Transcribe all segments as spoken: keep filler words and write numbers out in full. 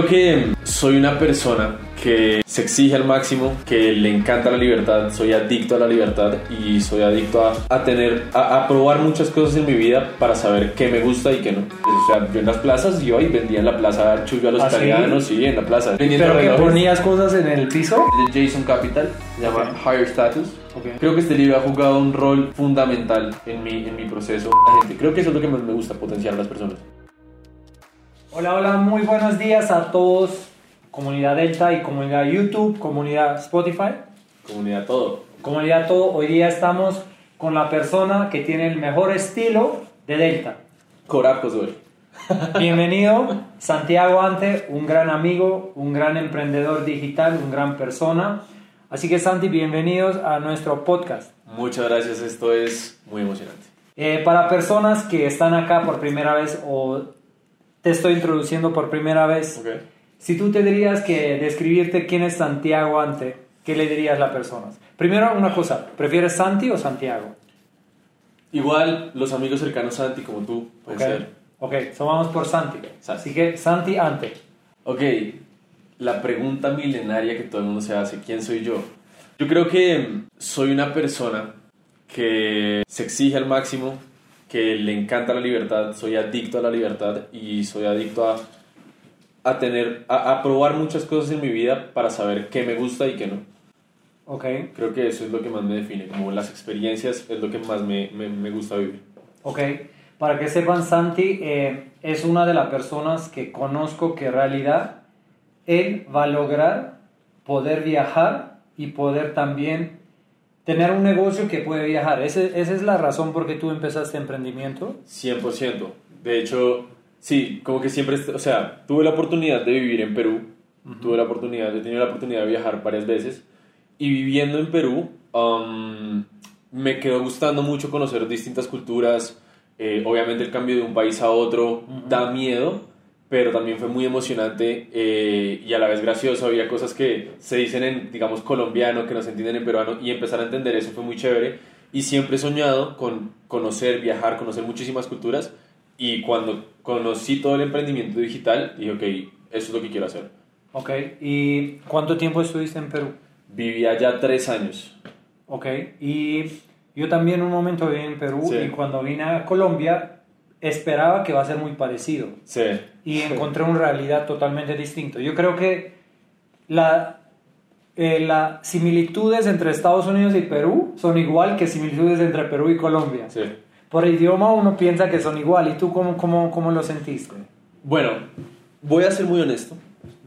creo que soy una persona que se exige al máximo, que le encanta la libertad, soy adicto a la libertad y soy adicto a, a tener, a, a probar muchas cosas en mi vida para saber qué me gusta y qué no. O sea, yo en las plazas, yo ahí vendía en la plaza chullo a los italianos, ¿sí? Y en la plaza. ¿Pero que ponías cosas en el piso? De Jason Capital, se llama Higher Status. Okay. Creo que este libro ha jugado un rol fundamental en mi, en mi proceso. La gente, creo que eso es lo que más me gusta, potenciar a las personas. Hola, hola, muy buenos días a todos. Comunidad Delta y comunidad YouTube, comunidad Spotify, comunidad todo. Comunidad todo. Hoy día estamos con la persona que tiene el mejor estilo de Delta. Coracos, güey. Bienvenido, Santiago Ante, un gran amigo, un gran emprendedor digital, un gran persona. Así que, Santi, bienvenidos a nuestro podcast. Muchas gracias, esto es muy emocionante. Eh, para personas que están acá por primera vez o te estoy introduciendo por primera vez. Okay. Si tú tendrías que describirte quién es Santiago Ante, ¿qué le dirías a las personas? Primero, una cosa, ¿prefieres Santi o Santiago? Igual, los amigos cercanos Santi, como tú, puede okay. ser. Ok, so vamos por Santi. Santi. Así que, Santi Ante. Ok, la pregunta milenaria que todo el mundo se hace, ¿quién soy yo? Yo creo que soy una persona que se exige al máximo, que le encanta la libertad, soy adicto a la libertad y soy adicto a... a tener, a, a probar muchas cosas en mi vida para saber qué me gusta y qué no. Ok. Creo que eso es lo que más me define, como las experiencias es lo que más me, me, me gusta vivir. Ok. Para que sepan, Santi eh, es una de las personas que conozco que en realidad él va a lograr poder viajar y poder también tener un negocio que puede viajar. Ese, esa es la razón por qué tú empezaste emprendimiento. cien por ciento. De hecho... sí, como que siempre, o sea, tuve la oportunidad de vivir en Perú, uh-huh. tuve la oportunidad, he tenido la oportunidad de viajar varias veces, y viviendo en Perú, um, me quedó gustando mucho conocer distintas culturas, eh, obviamente el cambio de un país a otro uh-huh. da miedo, pero también fue muy emocionante eh, y a la vez gracioso, había cosas que se dicen en, digamos, colombiano, que no se entienden en peruano, y empezar a entender eso fue muy chévere, y siempre he soñado con conocer, viajar, conocer muchísimas culturas, y cuando conocí todo el emprendimiento digital, dije, ok, eso es lo que quiero hacer. Ok, ¿y cuánto tiempo estuviste en Perú? Viví allá tres años. Ok, y yo también un momento viví en Perú, sí. Y cuando vine a Colombia, esperaba que va a ser muy parecido. Sí. Y encontré una realidad totalmente distinta. Yo creo que la... Eh, las similitudes entre Estados Unidos y Perú son igual que similitudes entre Perú y Colombia. Sí. Por idioma uno piensa que son igual. ¿Y tú cómo, cómo, cómo lo sentiste? Bueno, voy a ser muy honesto.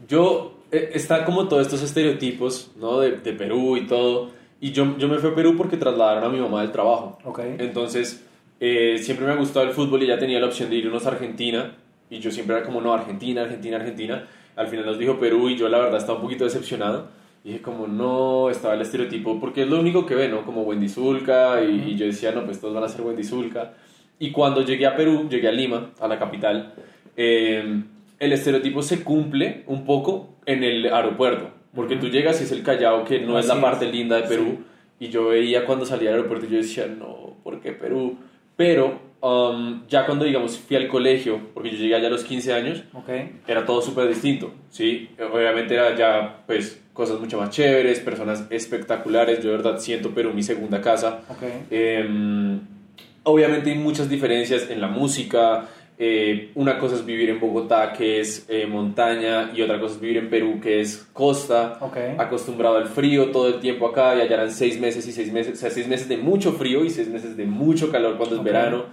Yo, eh, está como todos estos estereotipos, ¿no? De, de Perú y todo. Y yo, yo me fui a Perú porque trasladaron a mi mamá del trabajo. Okay. Entonces, eh, siempre me ha gustado el fútbol y ya tenía la opción de irnos a Argentina. Y yo siempre era como, no, Argentina, Argentina, Argentina. Al final nos dijo Perú y yo la verdad estaba un poquito decepcionado. Y dije como, no, estaba el estereotipo, porque es lo único que ve, ¿no? Como Wendy Zulka, y, uh-huh. y yo decía, no, pues todos van a ser Wendy Zulka. Y cuando llegué a Perú, llegué a Lima, a la capital, eh, el estereotipo se cumple un poco en el aeropuerto, porque uh-huh. tú llegas y es el Callao, que no Así es la parte es. linda de Perú, sí. Y yo veía cuando salía al aeropuerto, yo decía, no, ¿por qué Perú? Pero um, ya cuando, digamos, fui al colegio, porque yo llegué allá a los quince años, okay. era todo súper distinto, ¿sí? Obviamente era ya, pues... cosas mucho más chéveres, personas espectaculares. Yo de verdad siento Perú mi segunda casa. Okay. Eh, obviamente hay muchas diferencias en la música. Eh, una cosa es vivir en Bogotá, que es eh, montaña, y otra cosa es vivir en Perú, que es costa. Okay. Acostumbrado al frío todo el tiempo acá, y allá eran seis meses y seis meses, o sea, seis meses de mucho frío y seis meses de mucho calor cuando okay. es verano.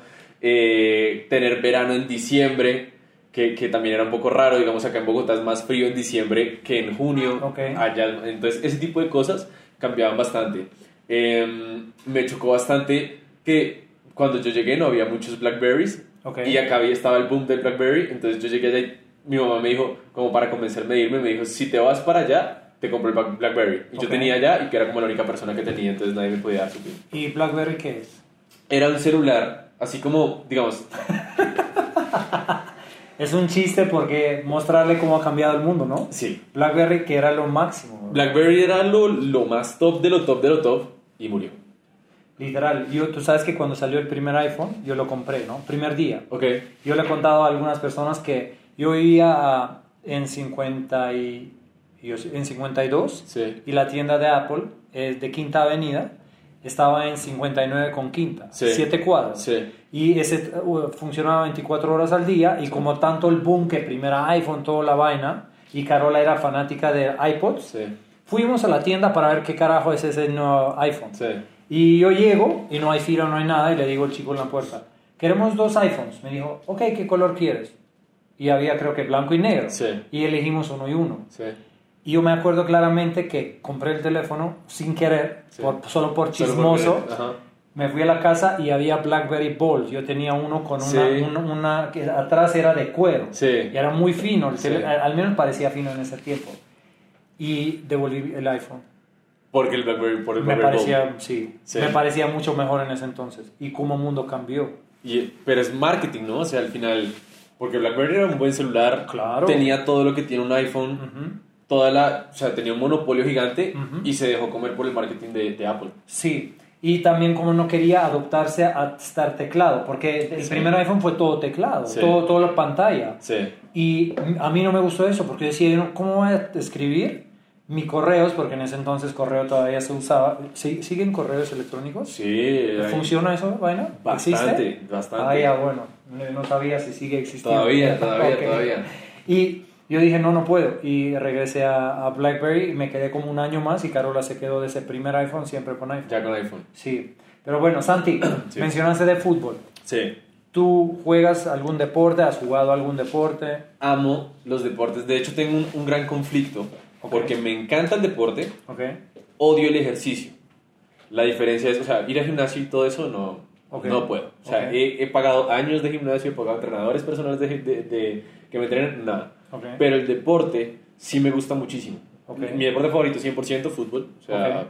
Eh, tener verano en diciembre. Que, que también era un poco raro, digamos acá en Bogotá es más frío en diciembre que en junio okay. allá, entonces ese tipo de cosas cambiaban bastante. Eh, me chocó bastante que cuando yo llegué no había muchos Blackberries okay. y acá había, estaba el boom del Blackberry, entonces yo llegué allá y mi mamá me dijo, como para convencerme de irme, me dijo, si te vas para allá, te compro el Blackberry, y okay. yo tenía allá y que era como la única persona que tenía, entonces nadie me podía dar su pin. ¿Y Blackberry qué es? Era un celular, así como, digamos... Es un chiste porque mostrarle cómo ha cambiado el mundo, ¿no? Sí. BlackBerry, que era lo máximo. BlackBerry era lo, lo más top de lo top de lo top y murió. Literal. Yo, tú sabes que cuando salió el primer iPhone, yo lo compré, ¿no? Primer día. Ok. Yo le he contado a algunas personas que yo vivía a en, cincuenta y dos sí. Y la tienda de Apple es de Quinta Avenida, estaba en cincuenta y nueve con Quinta, sí. siete cuadras. Sí. Y ese funcionaba veinticuatro horas al día y sí. como tanto el boom que primera iPhone, toda la vaina, y Carola era fanática de iPods, sí. fuimos a la tienda para ver qué carajo es ese nuevo iPhone. Sí. Y yo llego y no hay fila, no hay nada, y le digo al chico en la puerta, queremos dos iPhones. Me dijo, ok, ¿qué color quieres? Y había creo que blanco y negro. Sí. Y elegimos uno y uno. Sí. Y yo me acuerdo claramente que compré el teléfono sin querer, sí. por, solo por chismoso. Solo por me fui a la casa y había BlackBerry Bold. Yo tenía uno con una, sí. una, una que atrás era de cuero. Sí. Y era muy fino, el tele, sí. al menos parecía fino en ese tiempo. Y devolví el iPhone. Porque el BlackBerry, por el me BlackBerry parecía, Bold. Sí, sí. Me parecía mucho mejor en ese entonces. Y cómo el mundo cambió. Y, pero es marketing, ¿no? O sea, al final... Porque BlackBerry era un buen celular. Claro. Tenía todo lo que tiene un iPhone. Uh-huh. Toda la... O sea, tenía un monopolio gigante. Uh-huh. Y se dejó comer por el marketing de, de Apple. Sí. Y también como no quería adoptarse a estar teclado. Porque el sí. primer iPhone fue todo teclado. Sí. Todo, toda la pantalla. Sí. Y a mí no me gustó eso. Porque decía, ¿cómo voy a escribir mis correos? Porque en ese entonces correo todavía se usaba. ¿Sí, ¿Siguen correos electrónicos? Sí. ¿Funciona eso, vaina? Bastante. ¿Existe? Bastante. Ah, ya, bueno. No sabía si sigue existiendo. Todavía, todavía, okay. todavía. Y yo dije, no, no puedo. Y regresé a, a BlackBerry y me quedé como un año más. Y Carola se quedó de ese primer iPhone siempre con iPhone. Ya con iPhone. Sí. Pero bueno, Santi, sí. mencionaste de fútbol. Sí. ¿Tú juegas algún deporte? ¿Has jugado algún deporte? Amo los deportes. De hecho, tengo un, un gran conflicto. Okay. Porque me encanta el deporte. Okay. Odio el ejercicio. La diferencia es, o sea, ir al gimnasio y todo eso no... Okay. No puedo. O sea, okay. he, he pagado años de gimnasio, he pagado entrenadores personales de, de, de, que me entrenan, nada. Okay. Pero el deporte sí me gusta muchísimo. Okay. Mi deporte favorito cien por ciento fútbol, o sea, okay.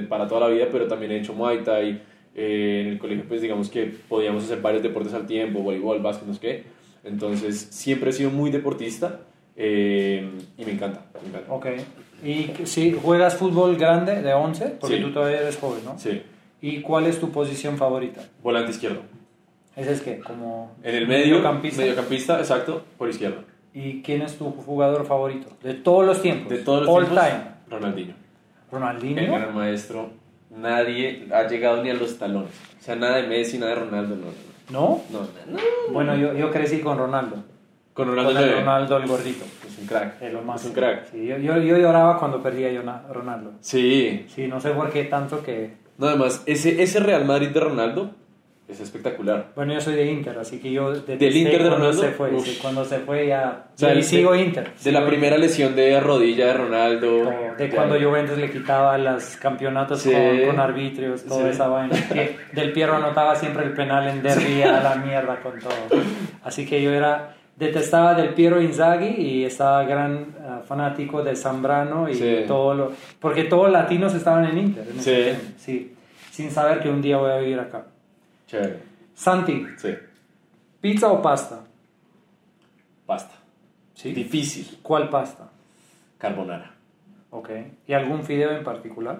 de, para toda la vida, pero también he hecho Muay Thai. Eh, en el colegio, pues digamos que podíamos hacer varios deportes al tiempo, voleibol, básquet, no sé qué. Entonces, siempre he sido muy deportista eh, y me encanta. Me encanta. Okay. ¿Y si juegas fútbol grande de once? Porque sí. tú todavía eres joven, ¿no? Sí. ¿Y cuál es tu posición favorita? Volante izquierdo. ¿Ese es qué? Como en el medio, mediocampista. Mediocampista, exacto, por izquierda. ¿Y quién es tu jugador favorito? De todos los tiempos. De todos los all tiempos. Time. Ronaldinho. Ronaldinho. El gran maestro. Nadie ha llegado ni a los talones. O sea, nada de Messi, nada de Ronaldo. No. ¿No? No. no. Bueno, yo, yo crecí con Ronaldo. Con Ronaldo. Con el Ronaldo el gordito. Es un crack. Es lo más. Es un crack. Sí, yo, yo, yo lloraba cuando perdía yo a Ronaldo. Sí. Sí, no sé por qué tanto que. No, además, ese, ese Real Madrid de Ronaldo es espectacular. Bueno, yo soy de Inter, así que yo... De, ¿Del Inter de Ronaldo? Se fue, sí, cuando se fue ya... O sea, y sigo de, Inter. De sigo la primera Inter. Lesión de rodilla de Ronaldo. No, de cuando ahí. Juventus le quitaba las campeonatos sí. con, con arbitrios, toda sí. esa vaina. Que Del Piero anotaba siempre el penal en derbi a la mierda con todo. Así que yo era... Detestaba Del Piero Inzaghi y estaba gran uh, fanático de Zambrano y sí. todo lo... Porque todos latinos estaban en Inter. En sí. Ese tiempo, sí. Sin saber que un día voy a vivir acá. Chévere. Santi. Sí. ¿Pizza o pasta? Pasta. Sí. Difícil. ¿Cuál pasta? Carbonara. Ok. ¿Y algún fideo en particular?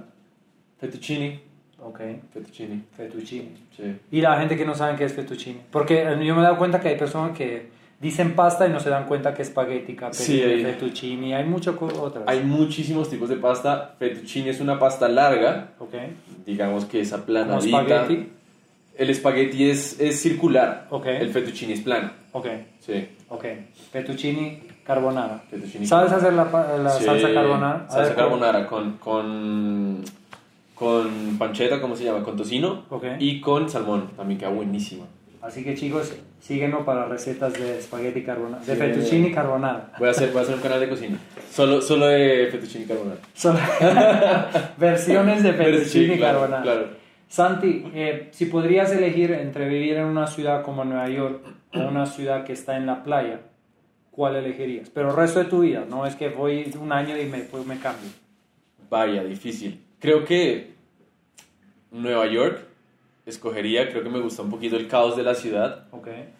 Fettuccini. Ok. Fettuccini. Fettuccini. Sí. Y la gente que no sabe qué es fettuccini. Porque yo me he dado cuenta que hay personas que... Dicen pasta y no se dan cuenta que es espagueti, sí, hay, fettuccini, hay mucho otras. Hay muchísimos tipos de pasta. Fettuccini es una pasta larga, okay. digamos que esa planadita. Espagueti. El espagueti es, es circular, okay. el fettuccini es plano. Okay. Sí. Okay. Fettuccini carbonara. Fettuccini ¿Sabes carbonara. hacer la, la sí. salsa carbonara? Salsa ver, carbonara con, con, con panceta, ¿cómo se llama? Con tocino okay. y con salmón, también queda buenísima. Así que chicos, síguenos para recetas de espagueti carbonara, sí, de fettuccini carbonara. Voy a hacer, voy a hacer un canal de cocina, solo, solo de fettuccini carbonara. Solo versiones de fettuccini sí, claro, carbonara. Claro. Santi, eh, si podrías elegir entre vivir en una ciudad como Nueva York o una ciudad que está en la playa, ¿cuál elegirías? Pero el resto de tu vida, no es que voy un año y me, pues me cambio. Vaya, difícil. Creo que Nueva York. Escogería, creo que me gusta un poquito el caos de la ciudad, okay.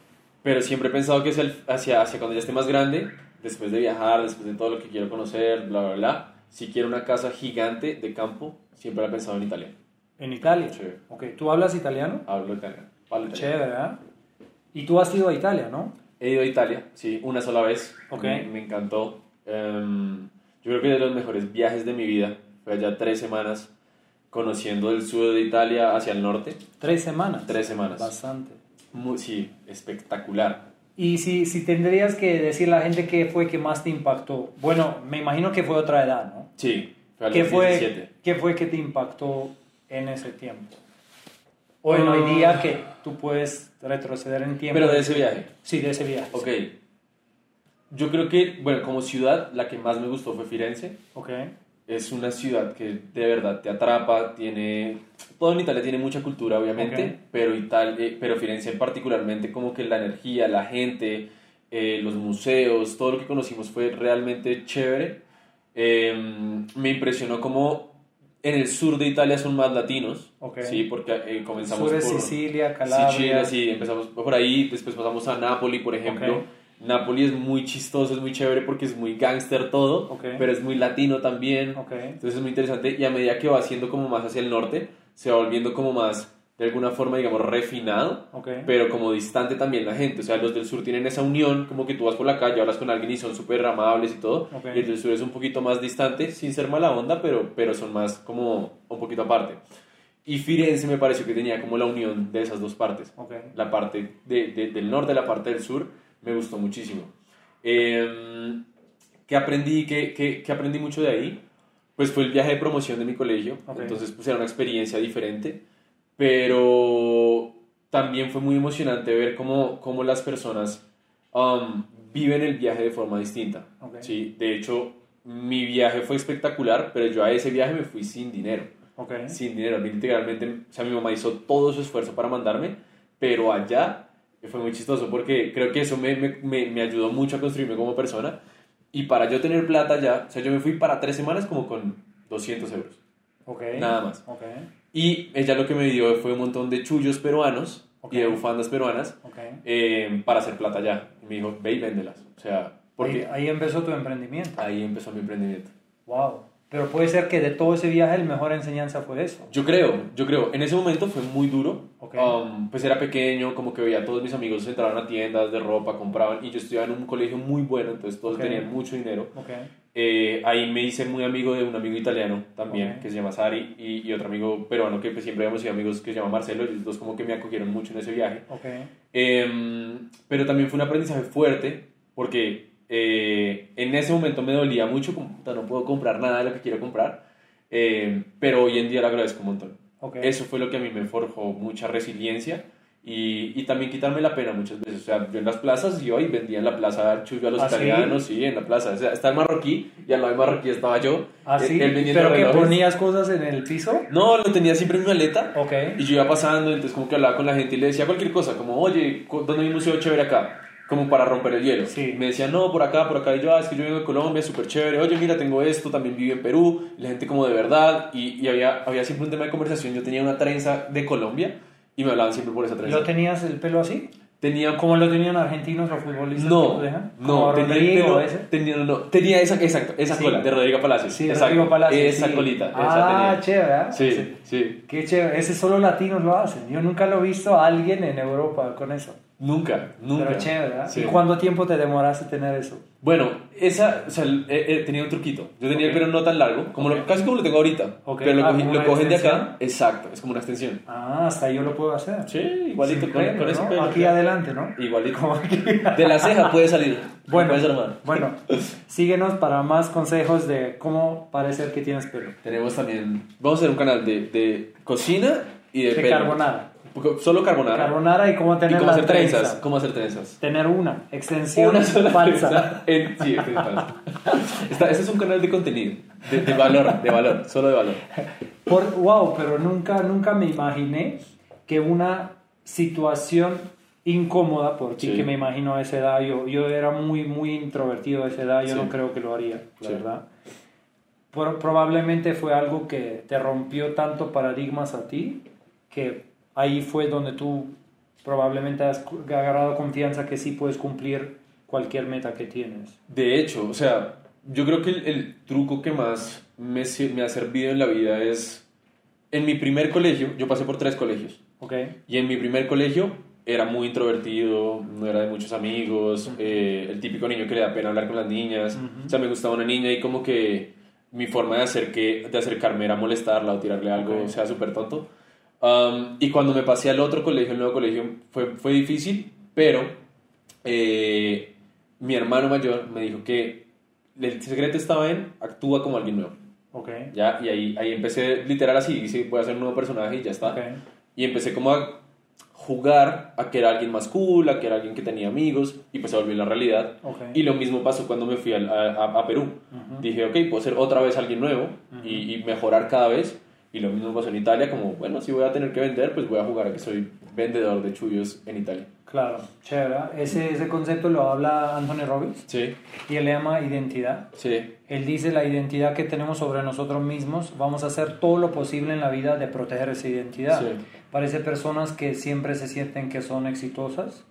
pero siempre he pensado que hacia, hacia cuando ya esté más grande, después de viajar, después de todo lo que quiero conocer, bla, bla, bla, si quiero una casa gigante de campo, siempre la he pensado en Italia. ¿En Italia? Sí. Okay. ¿Tú hablas italiano? Hablo italiano. Hablo italiano. Chévere, ¿verdad? Y tú has ido a Italia, ¿no? He ido a Italia, sí, una sola vez. Okay. Me, me encantó. Um, yo creo que de los mejores viajes de mi vida. Fue allá tres semanas conociendo el sur de Italia hacia el norte. ¿Tres semanas? Tres semanas. Bastante. Muy, sí, espectacular. Y si, si tendrías que decir a la gente qué fue que más te impactó. Bueno, me imagino que fue otra edad, ¿no? Sí, fue a los ¿Qué diecisiete. Fue, ¿Qué fue que te impactó en ese tiempo? O en hoy día que tú puedes retroceder en tiempo. Pero de ese viaje. Sí, de ese viaje. Ok. Sí. Yo creo que, bueno, como ciudad, la que más me gustó fue Firenze. Ok. Es una ciudad que de verdad te atrapa, tiene... Todo en Italia tiene mucha cultura, obviamente, okay. pero, Italia, pero Firenze particularmente, como que la energía, la gente, eh, los museos, todo lo que conocimos fue realmente chévere. Eh, me impresionó como en el sur de Italia son más latinos, okay. sí, porque eh, comenzamos sur por... Sur Sicilia, Calabria... Sicilia, sí, empezamos por ahí, después pasamos a Nápoli, por ejemplo... Okay. Nápoli es muy chistoso, es muy chévere porque es muy gángster todo, okay. pero es muy latino también, okay. entonces es muy interesante y a medida que va siendo como más hacia el norte se va volviendo como más, de alguna forma digamos refinado, okay. pero como distante también la gente, o sea los del sur tienen esa unión, como que tú vas por la calle, hablas con alguien y son súper amables y todo, okay. y el del sur es un poquito más distante, sin ser mala onda, pero, pero son más como un poquito aparte. Y Firenze me pareció que tenía como la unión de esas dos partes, okay. la parte de, de, del norte y la parte del sur. Me gustó muchísimo. Eh, ¿qué, aprendí, qué, qué, ¿Qué aprendí mucho de ahí? Pues fue el viaje de promoción de mi colegio. Okay. Entonces pues era una experiencia diferente. Pero también fue muy emocionante ver cómo, cómo las personas um, viven el viaje de forma distinta. Okay. ¿Sí? De hecho, mi viaje fue espectacular, pero yo a ese viaje me fui sin dinero. Okay. Sin dinero. Literalmente, o sea, mi mamá hizo todo su esfuerzo para mandarme, pero allá... Fue muy chistoso porque creo que eso me, me, me ayudó mucho a construirme como persona. Y para yo tener plata ya, o sea, yo me fui para tres semanas como con doscientos euros. Okay. Nada más. Okay. Y ella lo que me dio fue un montón de chullos peruanos okay. y de bufandas peruanas okay. eh, para hacer plata ya. Y me dijo, ve y véndelas. O sea, porque ahí, ahí empezó tu emprendimiento. Ahí empezó mi emprendimiento. Wow. Pero puede ser que de todo ese viaje la mejor enseñanza fue eso. Yo creo, yo creo. En ese momento fue muy duro. Okay. Um, pues era pequeño, como que veía a todos mis amigos entraban a tiendas de ropa, compraban. Y yo estudiaba en un colegio muy bueno, entonces todos okay. tenían mucho dinero. Okay. Eh, ahí me hice muy amigo de un amigo italiano también, okay. que se llama Sari, y, y otro amigo peruano que pues, siempre habíamos sido amigos que se llama Marcelo. Y los dos como que me acogieron mucho en ese viaje. Okay. Eh, pero también fue un aprendizaje fuerte, porque... Eh, en ese momento me dolía mucho, no puedo comprar nada de lo que quiero comprar, eh, pero hoy en día lo agradezco un montón. Okay. Eso fue lo que a mí me forjó mucha resiliencia y, y también quitarme la pena muchas veces. O sea, yo en las plazas iba y vendía en la plaza chullo a los ¿Ah, italianos, sí? sí, en la plaza. O sea, está el marroquí y al lado del marroquí estaba yo. ¿Ah, sí? Él vendiendo ¿Pero relojes. Que ponías cosas en el piso? No, lo tenía siempre en mi maleta. Okay. Y yo iba pasando, entonces como que hablaba con la gente y le decía cualquier cosa, como, oye, ¿dónde hay un museo chévere acá? Como para romper el hielo. Sí. Me decían, no, por acá, por acá. Y yo, ah, es que yo vengo de Colombia, súper chévere. Oye, mira, tengo esto, también viví en Perú. La gente como de verdad. Y, y había, había siempre un tema de conversación. Yo tenía una trenza de Colombia y me hablaban siempre por esa trenza. ¿Lo tenías el pelo así? Tenía... ¿Como lo tenían argentinos o futbolistas? No, no. Tenía el pelo, ese? Tenía, no, no. Tenía esa, exacto, esa sí. cola de Rodrigo Palacio. Sí, exacto, Rodrigo Palacio. Esa sí. colita. Ah, esa tenía. Chévere. Sí, sí, sí. Qué chévere. Ese solo latinos lo hacen. Yo nunca lo he visto a alguien en Europa con eso. Nunca, nunca. Pero chévere, ¿verdad? Sí. ¿Y cuánto tiempo te demoraste tener eso? Bueno, esa, o sea, eh, eh, tenía un truquito. Yo tenía okay. el pelo no tan largo, como okay. lo, casi como lo tengo ahorita. Okay. Pero lo, ah, cogen, lo cogen de acá, exacto, es como una extensión. Ah, hasta yo lo puedo hacer. Sí, igualito sí, con, creo, con ¿no? ese pelo. Aquí claro. adelante, ¿no? Igualito. Como aquí. De la ceja puede salir. Bueno, puede ser, bueno, síguenos para más consejos de cómo parecer que tienes pelo. Tenemos también, vamos a hacer un canal de, de cocina y de, de pelo. Carbonara. Solo carbonara. Carbonara y cómo tener y cómo hacer trenzas. trenzas. ¿Cómo hacer trenzas? Tener una extensión una sola falsa. En, sí, falsa. Esta, este es un canal de contenido, de, de valor, de valor, solo de valor. Por, wow, pero nunca, nunca me imaginé que una situación incómoda por ti, sí. que me imagino a esa edad, yo, yo era muy, muy introvertido a esa edad, yo sí. no creo que lo haría, la sí. verdad. Por, probablemente fue algo que te rompió tanto paradigmas a ti que... Ahí fue donde tú probablemente has agarrado confianza que sí puedes cumplir cualquier meta que tienes. De hecho, o sea, yo creo que el, el truco que más me, me ha servido en la vida es... En mi primer colegio, yo pasé por tres colegios. Okay. Y en mi primer colegio era muy introvertido, no era de muchos amigos, uh-huh. eh, el típico niño que le da pena hablar con las niñas, uh-huh. o sea, me gustaba una niña y como que mi forma de, hacer que, de acercarme era molestarla o tirarle algo, okay. o sea, súper tonto. Um, y cuando me pasé al otro colegio, al nuevo colegio, fue, fue difícil, pero eh, mi hermano mayor me dijo que el secreto estaba en actúa como alguien nuevo. Okay. Ya, y ahí, ahí empecé literal así, dije, voy a hacer un nuevo personaje y ya está. Okay. Y empecé como a jugar a que era alguien más cool, a que era alguien que tenía amigos, y pues se volvió la realidad. Okay. Y lo mismo pasó cuando me fui a, a, a Perú. Uh-huh. Dije, ok, puedo ser otra vez alguien nuevo, uh-huh. y, y mejorar cada vez. Y lo mismo pasó en Italia, como, bueno, si voy a tener que vender, pues voy a jugar a que soy vendedor de chullos en Italia. Claro, chévere. Ese, ese concepto lo habla Anthony Robbins. Sí. Y él le llama identidad. Sí. Él dice la identidad que tenemos sobre nosotros mismos, vamos a hacer todo lo posible en la vida de proteger esa identidad. Sí. Parece personas que siempre se sienten que son exitosas,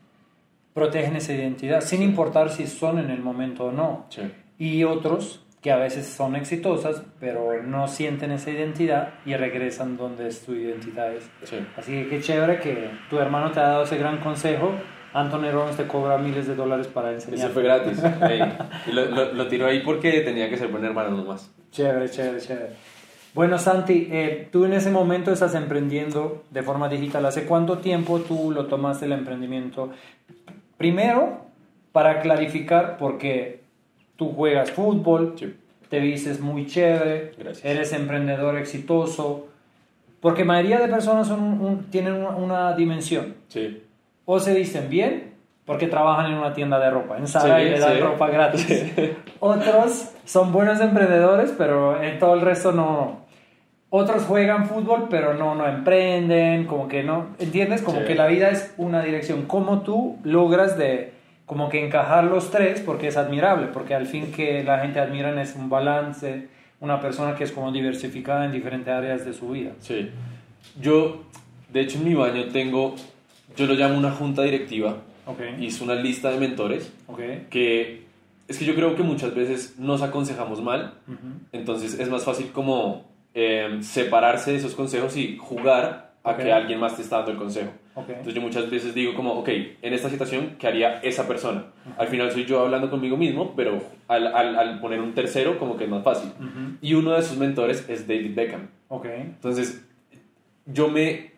protegen esa identidad, sin importar si son en el momento o no. Sí. Y otros que a veces son exitosas, pero no sienten esa identidad y regresan donde su identidad es. Sí. Así que qué chévere que tu hermano te ha dado ese gran consejo. Anthony Robbins te cobra miles de dólares para enseñar. Eso fue gratis. Hey. Y lo, lo, lo tiró ahí porque tenía que ser buen hermano nomás. Chévere, chévere, chévere. Bueno, Santi, eh, tú en ese momento estás emprendiendo de forma digital. ¿Hace cuánto tiempo tú lo tomaste el emprendimiento? Primero, para clarificar, porque tú juegas fútbol, sí. te vistes muy chévere, gracias. Eres emprendedor exitoso, porque la mayoría de personas son un, un, tienen una, una dimensión. Sí. O se visten bien, porque trabajan en una tienda de ropa, en Zara, sí, y le dan sí. ropa gratis. Sí. Otros son buenos emprendedores, pero en todo el resto no. Otros juegan fútbol, pero no, no emprenden, como que no, ¿entiendes? Como sí. que la vida es una dirección. ¿Cómo tú logras de como que encajar los tres? Porque es admirable, porque al fin que la gente admira es un balance, una persona que es como diversificada en diferentes áreas de su vida. Sí. Yo, de hecho, en mi baño tengo, yo lo llamo una junta directiva. Okay. Hice una lista de mentores. Okay. Que es que yo creo que muchas veces nos aconsejamos mal. Uh-huh. Entonces es más fácil como eh, separarse de esos consejos y jugar a okay. que alguien más te está dando el consejo. Okay. Entonces yo muchas veces digo como, ok, en esta situación, ¿qué haría esa persona? Uh-huh. Al final soy yo hablando conmigo mismo, pero al, al, al poner un tercero como que es más fácil. Uh-huh. Y uno de sus mentores es David Beckham. Okay. Entonces yo me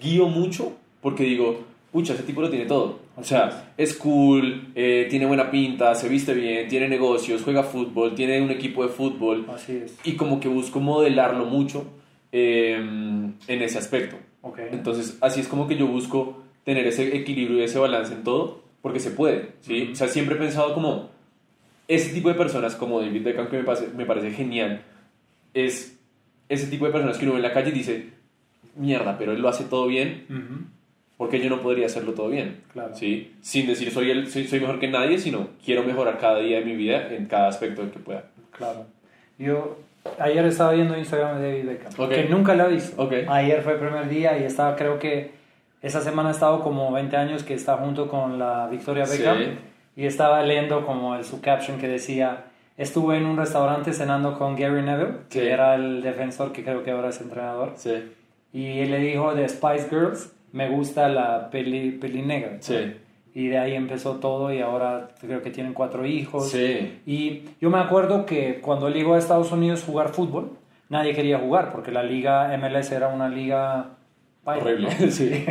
guío mucho porque digo, pucha, ese tipo lo tiene todo. O sea, es cool, eh, tiene buena pinta, se viste bien, tiene negocios, juega fútbol, tiene un equipo de fútbol. Así es. Y como que busco modelarlo mucho eh, en ese aspecto. Okay. Entonces, así es como que yo busco tener ese equilibrio y ese balance en todo, porque se puede, ¿sí? Uh-huh. O sea, siempre he pensado como, ese tipo de personas como David Beckham, que me parece, me parece genial, es ese tipo de personas que uno ve en la calle y dice, mierda, pero él lo hace todo bien. Uh-huh. Porque yo no podría hacerlo todo bien, claro. ¿sí? Sin decir soy, el, soy, soy mejor que nadie, sino quiero mejorar cada día de mi vida en cada aspecto del que pueda. Claro. Yo ayer estaba viendo Instagram de David Beckham, okay. que nunca lo he visto. Okay. Ayer fue el primer día y estaba, creo que esa semana ha estado como veinte años que está junto con la Victoria Beckham, sí. y estaba leyendo como el, su caption que decía, estuve en un restaurante cenando con Gary Neville, sí. que era el defensor que creo que ahora es entrenador, sí. y él le dijo de Spice Girls, me gusta la peli, peli negra. Sí. Y de ahí empezó todo y ahora creo que tienen cuatro hijos. Sí. Y yo me acuerdo que cuando él llegó a Estados Unidos a jugar fútbol, nadie quería jugar porque la liga M L S era una liga horrible, ¿no? Sí.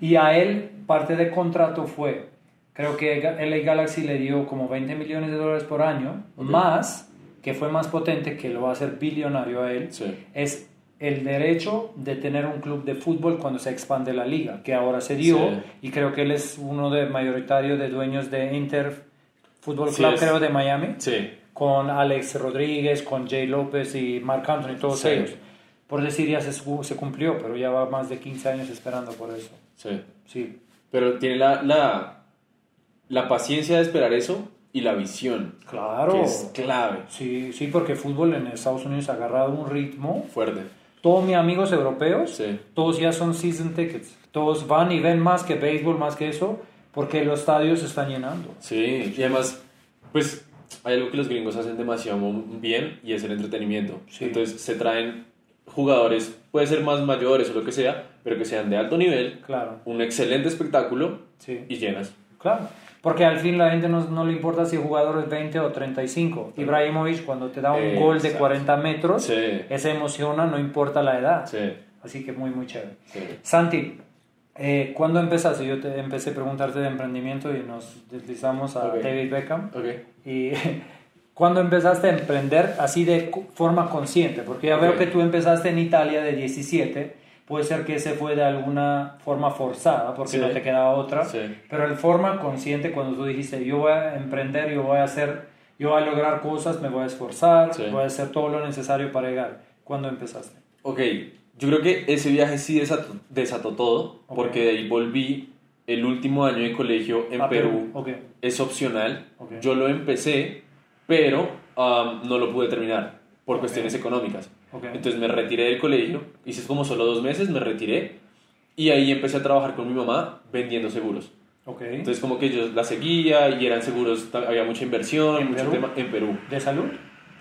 Y a él parte del contrato fue, creo que L A Galaxy le dio como veinte millones de dólares por año, okay. más, que fue más potente, que lo va a hacer billonario a él, sí. es el derecho de tener un club de fútbol cuando se expande la liga, que ahora se dio, sí. y creo que él es uno de mayoritarios de dueños de Inter Fútbol Club, sí, creo, de Miami, sí. con Alex Rodríguez, con Jay López y Mark Anthony, todos sí. ellos. Por decir, ya se, se cumplió, pero ya va más de quince años esperando por eso. Sí. sí. Pero tiene la, la, la paciencia de esperar eso y la visión, claro, que es clave. Sí, sí, porque el fútbol en Estados Unidos ha agarrado un ritmo fuerte. Todos mis amigos europeos, sí. todos ya son season tickets. Todos van y ven más que béisbol, más que eso, porque los estadios se están llenando. Sí, y además, pues, hay algo que los gringos hacen demasiado bien y es el entretenimiento. Sí. Entonces, se traen jugadores, puede ser más mayores o lo que sea, pero que sean de alto nivel, claro, un excelente espectáculo, sí, y llenas. Claro, porque al fin la gente no, no le importa si el jugador es veinte o treinta y cinco. Sí. Ibrahimovic, cuando te da un eh, gol de cuarenta metros, sí, ese emociona, no importa la edad. Sí. Así que muy, muy chévere. Sí. Santi, eh, ¿cuándo empezaste? Yo te empecé a preguntarte de emprendimiento y nos deslizamos a, okay, David Beckham. Okay. Y... ¿cuándo empezaste a emprender así de forma consciente? Porque ya veo, okay, que tú empezaste en Italia de diecisiete. Puede ser que ese fue de alguna forma forzada, porque sí, no te quedaba otra. Sí. Pero en forma consciente, cuando tú dijiste, yo voy a emprender, yo voy a hacer, yo voy a lograr cosas, me voy a esforzar, sí, voy a hacer todo lo necesario para llegar. ¿Cuándo empezaste? Ok, yo creo que ese viaje sí desató, desató todo, okay, porque de ahí volví el último año de colegio en ah, Perú. Perú. Okay. Es opcional. Okay. Yo lo empecé, pero um, no lo pude terminar por, okay, cuestiones económicas. Okay. Entonces me retiré del colegio, hice como solo dos meses, me retiré y ahí empecé a trabajar con mi mamá vendiendo seguros. Okay. Entonces como que yo la seguía y eran seguros, había mucha inversión, ¿en mucho Perú? Tema, en Perú. ¿De salud?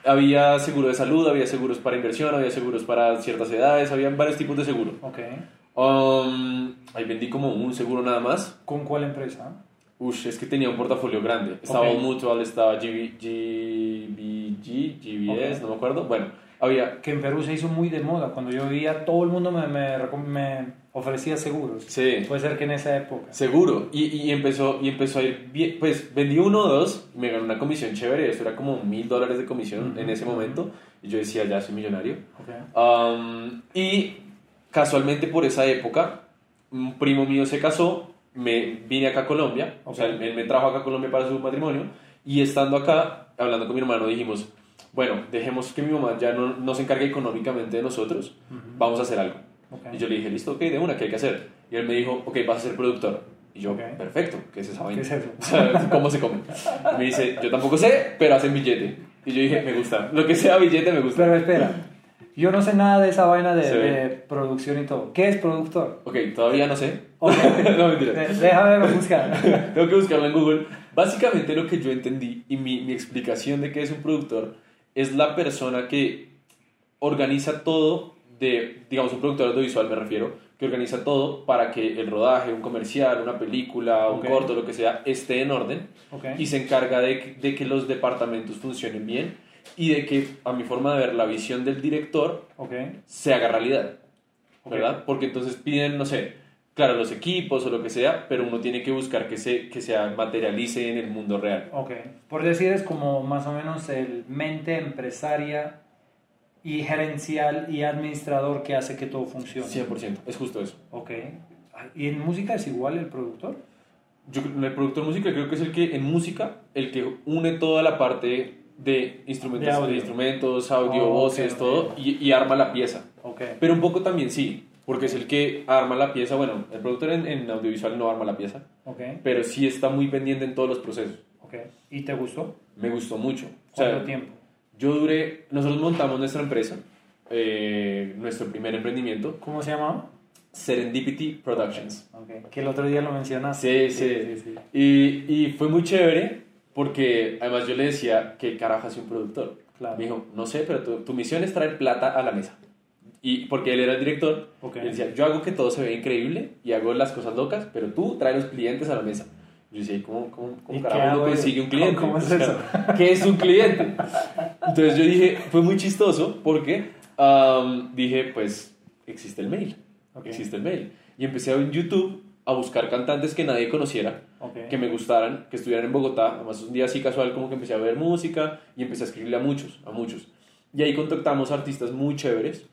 Había seguro de salud, había seguros para inversión, había seguros para ciertas edades, había varios tipos de seguro. Okay. Um, ahí vendí como un seguro nada más. ¿Con cuál empresa? Ush, es que tenía un portafolio grande. Estaba, okay, Mutual, estaba G B, G B G, G B S, okay, no me acuerdo. Bueno, había... que en Perú se hizo muy de moda. Cuando yo vivía, todo el mundo me, me, me ofrecía seguros. Sí. Puede ser que en esa época. Seguro. Y, y, empezó, y empezó a ir bien. Pues vendí uno o dos y me ganó una comisión chévere. Esto era como mil dólares de comisión, uh-huh, en ese momento. Y yo decía, ya soy millonario. Okay. Um, y casualmente por esa época, un primo mío se casó. Me vine acá a Colombia, okay, o sea, él me trajo acá a Colombia para su matrimonio y estando acá, hablando con mi hermano, dijimos, bueno, dejemos que mi mamá ya no, no se encargue económicamente de nosotros, uh-huh, vamos a hacer algo. Okay. Y yo le dije, listo, ok, de una, ¿qué hay que hacer? Y él me dijo, ok, vas a ser productor. Y yo, okay, perfecto, ¿qué es esa vaina? ¿Qué es eso? O sea, ¿cómo se come? Me dice, yo tampoco sé, pero hacen billete. Y yo dije, me gusta, lo que sea billete me gusta. Pero espera, yo no sé nada de esa vaina de, de producción y todo. ¿Qué es productor? Ok, todavía no sé. Okay. No, mentira. Déjame buscar. Tengo que buscarlo en Google. Básicamente lo que yo entendí y mi, mi explicación de qué es un productor es la persona que organiza todo de, digamos, un productor audiovisual me refiero, que organiza todo para que el rodaje, un comercial, una película, un, okay, corto, lo que sea, esté en orden, okay, y se encarga de, de que los departamentos funcionen bien y de que, a mi forma de ver, la visión del director, okay, se haga realidad, okay, ¿verdad? Porque entonces piden, no sé, claro, los equipos o lo que sea, pero uno tiene que buscar que se, que se materialice en el mundo real. Ok. Por decir, es como más o menos el mente empresaria y gerencial y administrador que hace que todo funcione. cien por ciento, es justo eso. Ok. ¿Y en música es igual el productor? Yo, el productor de música creo que es el que, en música, el que une toda la parte de instrumentos, de audio, de instrumentos, audio, oh, voces, okay, todo, okay, y, y arma la pieza. Ok. Pero un poco también sí, porque es el que arma la pieza. Bueno, el productor en, en audiovisual no arma la pieza, okay, pero sí está muy pendiente en todos los procesos. Okay. ¿Y te gustó? Me gustó mucho. ¿Cuánto, o sea, tiempo? Yo duré... Nosotros montamos nuestra empresa, eh, nuestro primer emprendimiento. ¿Cómo se llamaba? Serendipity Productions. Okay. Okay. Que el otro día lo mencionaste. Sí, sí, sí, sí, sí. Y, y fue muy chévere porque además yo le decía que carajo hace un productor. Claro. Me dijo, no sé, pero tu, tu misión es traer plata a la mesa. Y porque él era el director, okay, él decía, yo hago que todo se vea increíble y hago las cosas locas, pero tú traes los clientes a la mesa. Yo decía, ¿cómo, cómo, cómo carajo uno consigue un cliente? ¿Cómo, cómo es eso? ¿Qué es un cliente? Entonces yo dije, fue muy chistoso porque um, dije, pues existe el mail, okay, existe el mail. Y empecé en YouTube a buscar cantantes que nadie conociera, okay, que me gustaran, que estuvieran en Bogotá. Además un día así casual como que empecé a ver música y empecé a escribirle a muchos, a muchos. Y ahí contactamos artistas muy chéveres.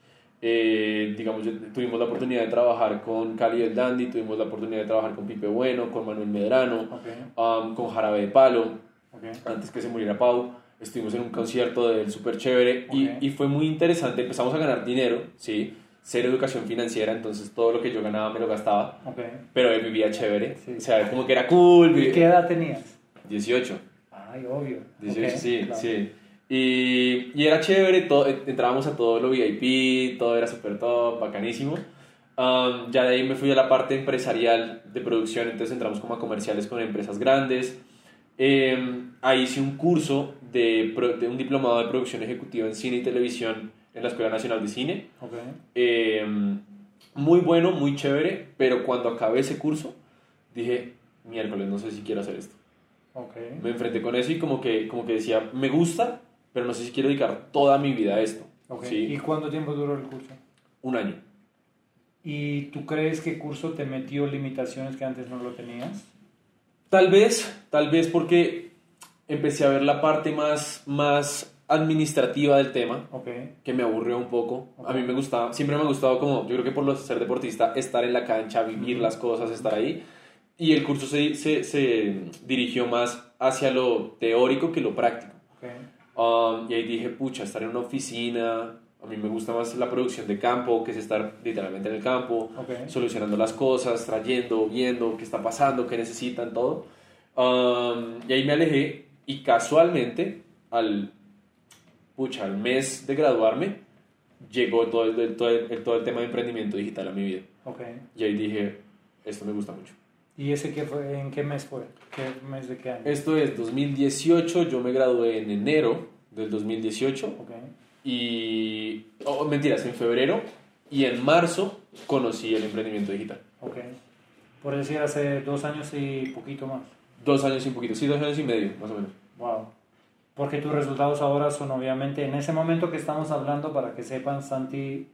Eh, digamos, tuvimos la oportunidad de trabajar con Cali del Dandy, tuvimos la oportunidad de trabajar con Pipe Bueno, con Manuel Medrano, okay, um, con Jarabe de Palo, okay, antes que se muriera Pau. Estuvimos en un concierto de él súper chévere, okay, y, y fue muy interesante. Empezamos a ganar dinero, ¿sí? Ser educación financiera, entonces todo lo que yo ganaba me lo gastaba, okay, pero él vivía chévere, sí, o sea, como que era cool. ¿Y qué edad tenías? dieciocho. Ay, obvio. dieciocho, okay, sí, claro, sí. Y, y era chévere, todo, entrábamos a todo lo V I P, todo era súper top, bacanísimo. Um, ya de ahí me fui a la parte empresarial de producción, entonces entramos como a comerciales con empresas grandes. Eh, ahí hice un curso de, de un diplomado de producción ejecutiva en cine y televisión en la Escuela Nacional de Cine. Okay. Eh, muy bueno, muy chévere, pero cuando acabé ese curso, dije, miércoles, no sé si quiero hacer esto. Okay. Me enfrenté con eso y como que, como que decía, me gusta, pero no sé si quiero dedicar toda mi vida a esto. Okay. ¿Sí? ¿Y cuánto tiempo duró el curso? Un año. ¿Y tú crees que el curso te metió limitaciones que antes no lo tenías? Tal vez, tal vez porque empecé a ver la parte más, más administrativa del tema, okay, que me aburrió un poco. Okay. A mí me gustaba, siempre me ha gustado como, yo creo que por ser deportista, estar en la cancha, vivir, mm-hmm, las cosas, estar ahí. Y el curso se, se, se dirigió más hacia lo teórico que lo práctico. Okay. Um, y ahí dije, pucha, estar en una oficina... A mí me gusta más la producción de campo, que es estar literalmente en el campo, okay, solucionando las cosas, trayendo, viendo qué está pasando, qué necesitan, todo. Um, y ahí me alejé y casualmente, al, pucha, al mes de graduarme, llegó todo el, el, todo, el, todo el tema de emprendimiento digital a mi vida. Okay. Y ahí dije, esto me gusta mucho. ¿Y ese qué fue? ¿En qué mes fue? ¿Qué mes de qué año? Esto es dos mil dieciocho, yo me gradué en enero del dos mil dieciocho. Okay. Y, oh, mentiras, en febrero y en marzo conocí el emprendimiento digital. Ok. Por decir, hace dos años y poquito más. Dos años y poquito, sí, dos años y medio, más o menos. Wow. Porque tus resultados ahora son, obviamente, en ese momento que estamos hablando, para que sepan, Santi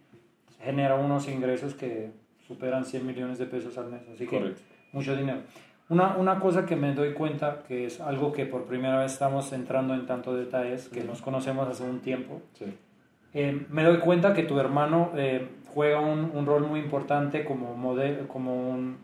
genera unos ingresos que superan cien millones de pesos al mes. Así que, correcto, mucho dinero. Una, una cosa que me doy cuenta, que es algo que por primera vez estamos entrando en tantos detalles, que, uh-huh, nos conocemos hace un tiempo, sí, eh, me doy cuenta que tu hermano eh, juega un, un rol muy importante como, model, como, un,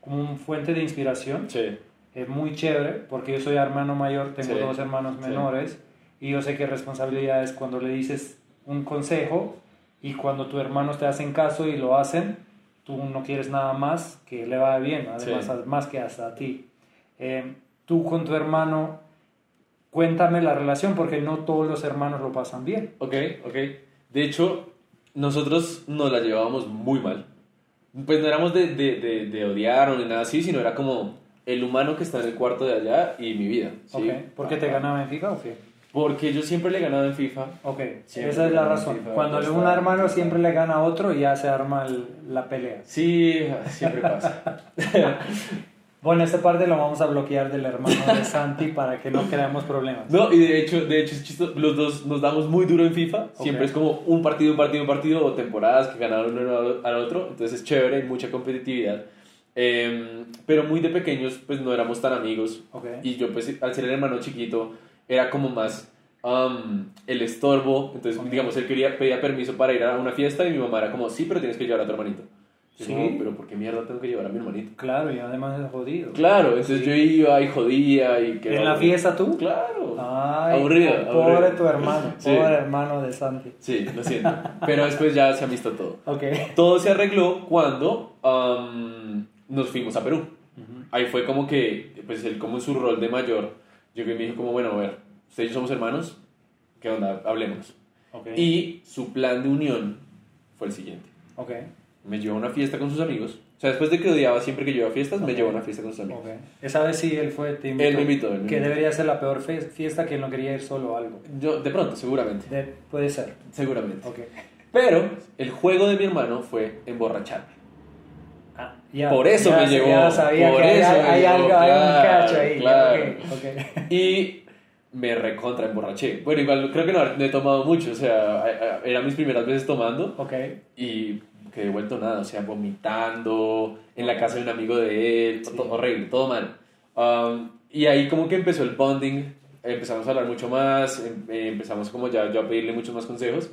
como un fuente de inspiración, sí, eh, muy chévere, porque yo soy hermano mayor, tengo, sí, dos hermanos menores, sí, y yo sé que responsabilidad es cuando le dices un consejo y cuando tus hermanos te hacen caso y lo hacen, tú no quieres nada más que le vaya bien, además, sí, más que hasta a ti. Eh, tú con tu hermano, cuéntame la relación, porque no todos los hermanos lo pasan bien. Ok, ok. De hecho, nosotros nos la llevábamos muy mal. Pues no éramos de, de, de, de odiar o ni nada así, sino era como el humano que está en el cuarto de allá y mi vida. ¿Sí? Okay. ¿Por qué te ganaba en FIFA o qué? Porque yo siempre le he ganado en FIFA. Ok, siempre esa es la razón. FIFA, cuando un está... hermano siempre le gana a otro y ya se arma el, la pelea. Sí, siempre pasa. Bueno, esta parte lo vamos a bloquear del hermano de Santi para que no creamos problemas. No, y de hecho, de hecho es chistoso, los dos nos damos muy duro en FIFA. Okay. Siempre es como un partido, un partido, un partido, o temporadas que ganaron uno al otro. Entonces es chévere, hay mucha competitividad. Eh, pero muy de pequeños, pues no éramos tan amigos. Okay. Y yo, pues, al ser el hermano chiquito... era como más um, el estorbo, entonces, okay, digamos, él quería, pedía permiso para ir a una fiesta y mi mamá era como, sí, pero tienes que llevar a tu hermanito. Sí, como, pero ¿por qué mierda tengo que llevar a mi hermanito? Claro, y además es jodido. Claro, entonces, sí, yo iba y jodía y que... ¿En la fiesta tú? Claro. Ay, aburrido, pobre, aburrido, tu hermano, sí, pobre hermano de Santi. Sí, lo siento, pero después ya se ha visto todo. Okay. Todo se arregló cuando um, nos fuimos a Perú. Uh-huh. Ahí fue como que, pues él como en su rol de mayor... Yo que me dije como, bueno, a ver, ustedes somos hermanos, ¿qué onda? Hablemos. Okay. Y su plan de unión fue el siguiente. Okay. Me llevó a una fiesta con sus amigos. O sea, después de que odiaba siempre que llevaba fiestas, okay, me llevó a una fiesta con sus amigos. Okay. Esa vez sí él fue, te invitó. Él me invitó. Él me invitó. Que debería ser la peor fiesta, que él no quería ir solo o algo. Yo, de pronto, seguramente. De, puede ser. Seguramente. Okay. Pero el juego de mi hermano fue emborracharme. Ah, ya, por eso ya, me llevó. Ya sabía por que eso hay, hay llevó, algo, claro, hay un cacho ahí. Claro. Okay, okay. Y me recontra emborraché. Bueno, igual creo que no, no he tomado mucho, o sea, eran mis primeras veces tomando. Okay. Y quedé vuelto nada, o sea, vomitando en la casa de un amigo de él, sí, todo horrible, todo mal. Um, y ahí como que empezó el bonding, empezamos a hablar mucho más, empezamos como ya yo a pedirle muchos más consejos.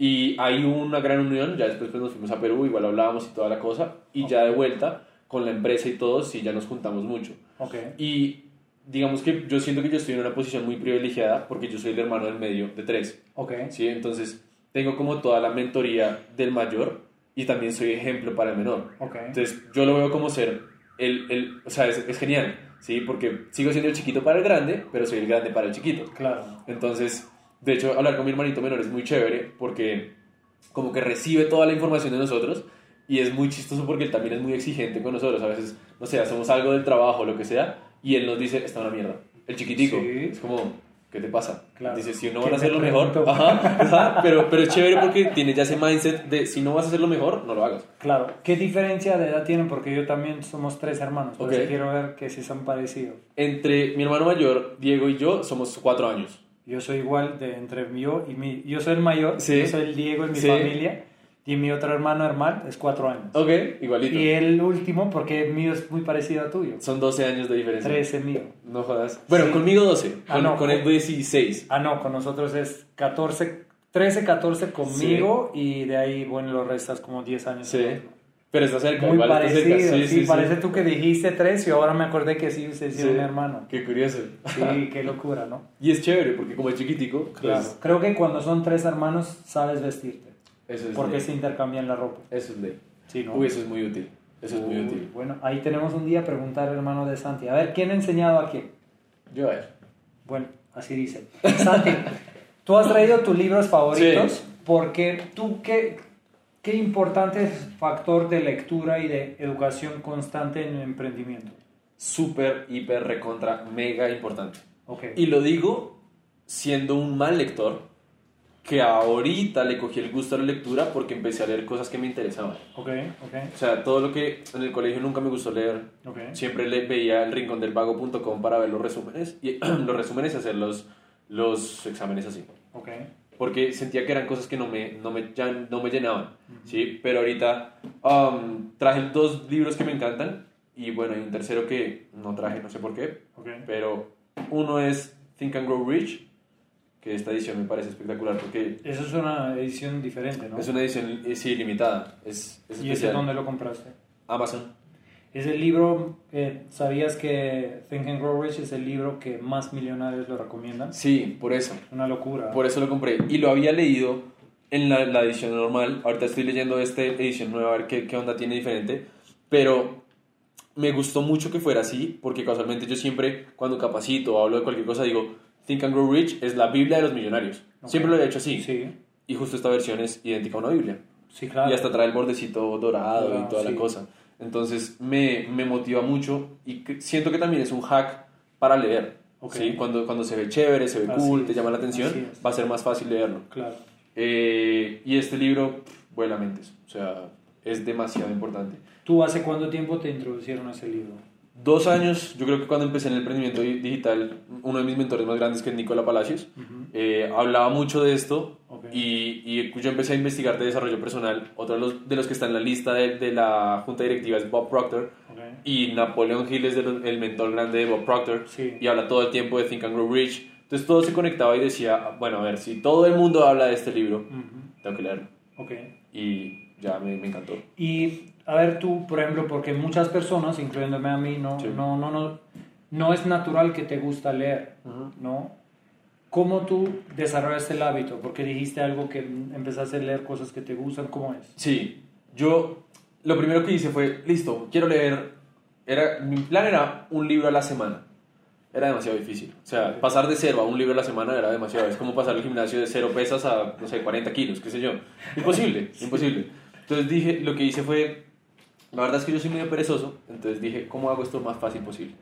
Y hay una gran unión, ya después pues, nos fuimos a Perú, igual hablábamos y toda la cosa, y okay, ya de vuelta con la empresa y todo, sí, ya nos juntamos mucho. Okay. Y digamos que yo siento que yo estoy en una posición muy privilegiada porque yo soy el hermano del medio de tres. Okay. ¿Sí? Entonces tengo como toda la mentoría del mayor y también soy ejemplo para el menor. Okay. Entonces yo lo veo como ser, el, el, o sea, es, es genial, ¿sí? Porque sigo siendo el chiquito para el grande, pero soy el grande para el chiquito. Claro. Entonces... de hecho, hablar con mi hermanito menor es muy chévere porque como que recibe toda la información de nosotros y es muy chistoso porque él también es muy exigente con nosotros. A veces, no sé, hacemos algo del trabajo o lo que sea y él nos dice, está una mierda. El chiquitico. Sí. Es como, ¿qué te pasa? Claro. Dices, si no van a hacer lo mejor, ajá, ajá, pero, pero es chévere porque tiene ya ese mindset de si no vas a hacer lo mejor, no lo hagas. Claro. ¿Qué diferencia de edad tienen? Porque yo también somos tres hermanos, pero okay, quiero ver que si son parecidos. Entre mi hermano mayor, Diego, y yo somos cuatro años. Yo soy igual de entre yo y mi... Yo soy el mayor, sí, yo soy el Diego en mi sí. familia, y mi otro hermano, Herman, es cuatro años. Ok, igualito. Y el último, porque el mío es muy parecido a tuyo. Son doce años de diferencia. trece mío. No jodas. Bueno, sí, conmigo doce, ah, con, no, con él dieciséis. Ah, no, con nosotros es catorce, trece, catorce conmigo, sí, y de ahí, bueno, lo restas como diez años. Sí, pero está cerca. Muy igual, parecido, está cerca. Sí, sí, sí, sí, parece tú que dijiste tres y ahora me acordé que sí, usted sí, sí, es mi hermano. Qué curioso. Sí, qué locura, ¿no? Y es chévere, porque como es chiquitico... Claro, pues... creo que cuando son tres hermanos sabes vestirte. Eso es porque ley, se intercambian la ropa. Eso es ley. Sí, ¿no? Uy, eso es muy útil. Eso Uy, es muy útil. Bueno, ahí tenemos un día a preguntar, hermano de Santi. A ver, ¿quién ha enseñado a quién? Yo, a ver. Bueno, así dice. Santi, tú has traído tus libros favoritos, sí, porque tú, ¿qué, qué importante factor de lectura y de educación constante en el emprendimiento? Súper, hiper, recontra, mega importante. Okay. Y lo digo siendo un mal lector, que ahorita le cogí el gusto a la lectura porque empecé a leer cosas que me interesaban. Ok, ok. O sea, todo lo que en el colegio nunca me gustó leer. Okay. Siempre le veía el rincón del vago punto com para ver los resúmenes y los resúmenes y hacer los, los exámenes así. Ok. Porque sentía que eran cosas que no me, no me, ya no me llenaban, uh-huh, ¿sí? Pero ahorita um, traje dos libros que me encantan y bueno, hay un tercero que no traje, no sé por qué. Okay. Pero uno es Think and Grow Rich, que esta edición me parece espectacular porque... Eso es una edición diferente, ¿no? Es una edición, sí, limitada. Es, es ¿Y ese dónde lo compraste? Amazon. Es el libro... Eh, ¿Sabías que Think and Grow Rich es el libro que más millonarios lo recomiendan? Sí, por eso. Una locura. Por eso lo compré. Y lo había leído en la, la edición normal. Ahorita estoy leyendo esta edición nueva, a ver qué, qué onda tiene diferente. Pero... me gustó mucho que fuera así porque casualmente yo siempre, cuando capacito o hablo de cualquier cosa, digo... Think and Grow Rich es la Biblia de los millonarios. Okay. Siempre lo he hecho así. Sí. Y justo esta versión es idéntica a una Biblia. Sí, claro. Y hasta trae el bordecito dorado, claro, y toda, sí, la cosa. Entonces me, me motiva mucho y siento que también es un hack para leer. Okay. ¿Sí? Cuando, cuando se ve chévere, se ve así cool, es, te llama la atención, va a ser más fácil leerlo. Claro. Eh, y este libro, vuela mentes. O sea, es demasiado importante. ¿Tú hace cuánto tiempo te introducieron a ese libro? Dos años, yo creo que cuando empecé en el emprendimiento digital, uno de mis mentores más grandes, que es Nicola Palacios, uh-huh, eh, hablaba mucho de esto, okay, y, y yo empecé a investigar de desarrollo personal. Otro de los, de los que está en la lista de, de la junta directiva es Bob Proctor, okay, y Napoleon Hill es el, el mentor grande de Bob Proctor, sí, y habla todo el tiempo de Think and Grow Rich. Entonces todo se conectaba y decía, bueno, a ver, si todo el mundo habla de este libro, uh-huh, tengo que leerlo. Okay. Y ya me, me encantó. Y... a ver tú, por ejemplo, porque muchas personas, incluyéndome a mí, no, sí, no, no, no, no es natural que te gusta leer, uh-huh, ¿no? ¿Cómo tú desarrollaste el hábito? Porque dijiste algo que empezaste a leer cosas que te gustan, ¿cómo es? Sí, yo lo primero que hice fue, listo, quiero leer, era, mi plan era un libro a la semana, era demasiado difícil, o sea, okay, pasar de cero a un libro a la semana era demasiado, es como pasar al gimnasio de cero pesas a, no sé, cuarenta kilos, qué sé yo, imposible, sí, imposible. Entonces dije, lo que hice fue... la verdad es que yo soy medio perezoso, entonces dije, ¿cómo hago esto lo más fácil posible?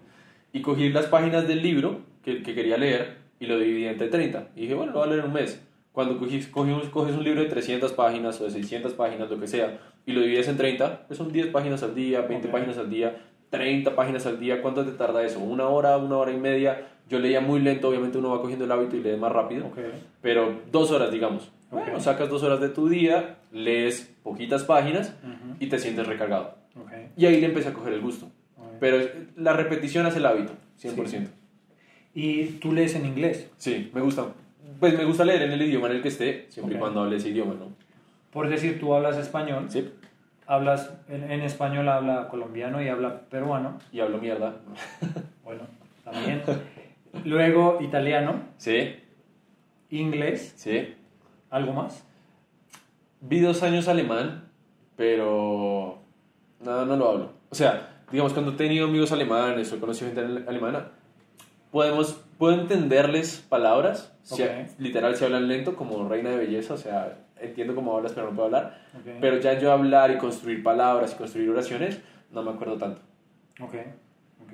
Y cogí las páginas del libro que, que quería leer y lo dividí entre treinta. Y dije, bueno, lo voy a leer un mes. Cuando coges, coges, coges un libro de trescientas páginas o de seiscientas páginas, lo que sea, y lo divides en treinta, pues son diez páginas al día, veinte, okay, páginas al día, treinta páginas al día. ¿Cuánto te tarda eso? ¿Una hora? ¿Una hora y media? Yo leía muy lento, obviamente uno va cogiendo el hábito y lee más rápido, okay, pero dos horas, digamos. Okay. Bueno, sacas dos horas de tu día, lees poquitas páginas, uh-huh, y te sientes recargado. Okay. Y ahí le empecé a coger el gusto. Okay. Pero la repetición hace el hábito, cien por ciento. Sí. ¿Y tú lees en inglés? Sí, me gusta. Pues me gusta leer en el idioma en el que esté, siempre, okay, y cuando hable ese idioma, ¿no? Por decir, tú hablas español. Sí. Hablas, en, en español habla colombiano y habla peruano. Y hablo mierda. Bueno, también. Luego, italiano. Sí. Inglés. Sí. ¿Algo más? Vi dos años alemán, pero no, no lo hablo. O sea, digamos, cuando he tenido amigos alemanes o conocido gente alemana, podemos, puedo entenderles palabras, okay, si, literal, si hablan lento, como reina de belleza, o sea, entiendo cómo hablas, pero no puedo hablar. Okay. Pero ya yo hablar y construir palabras y construir oraciones, no me acuerdo tanto. Ok, ok.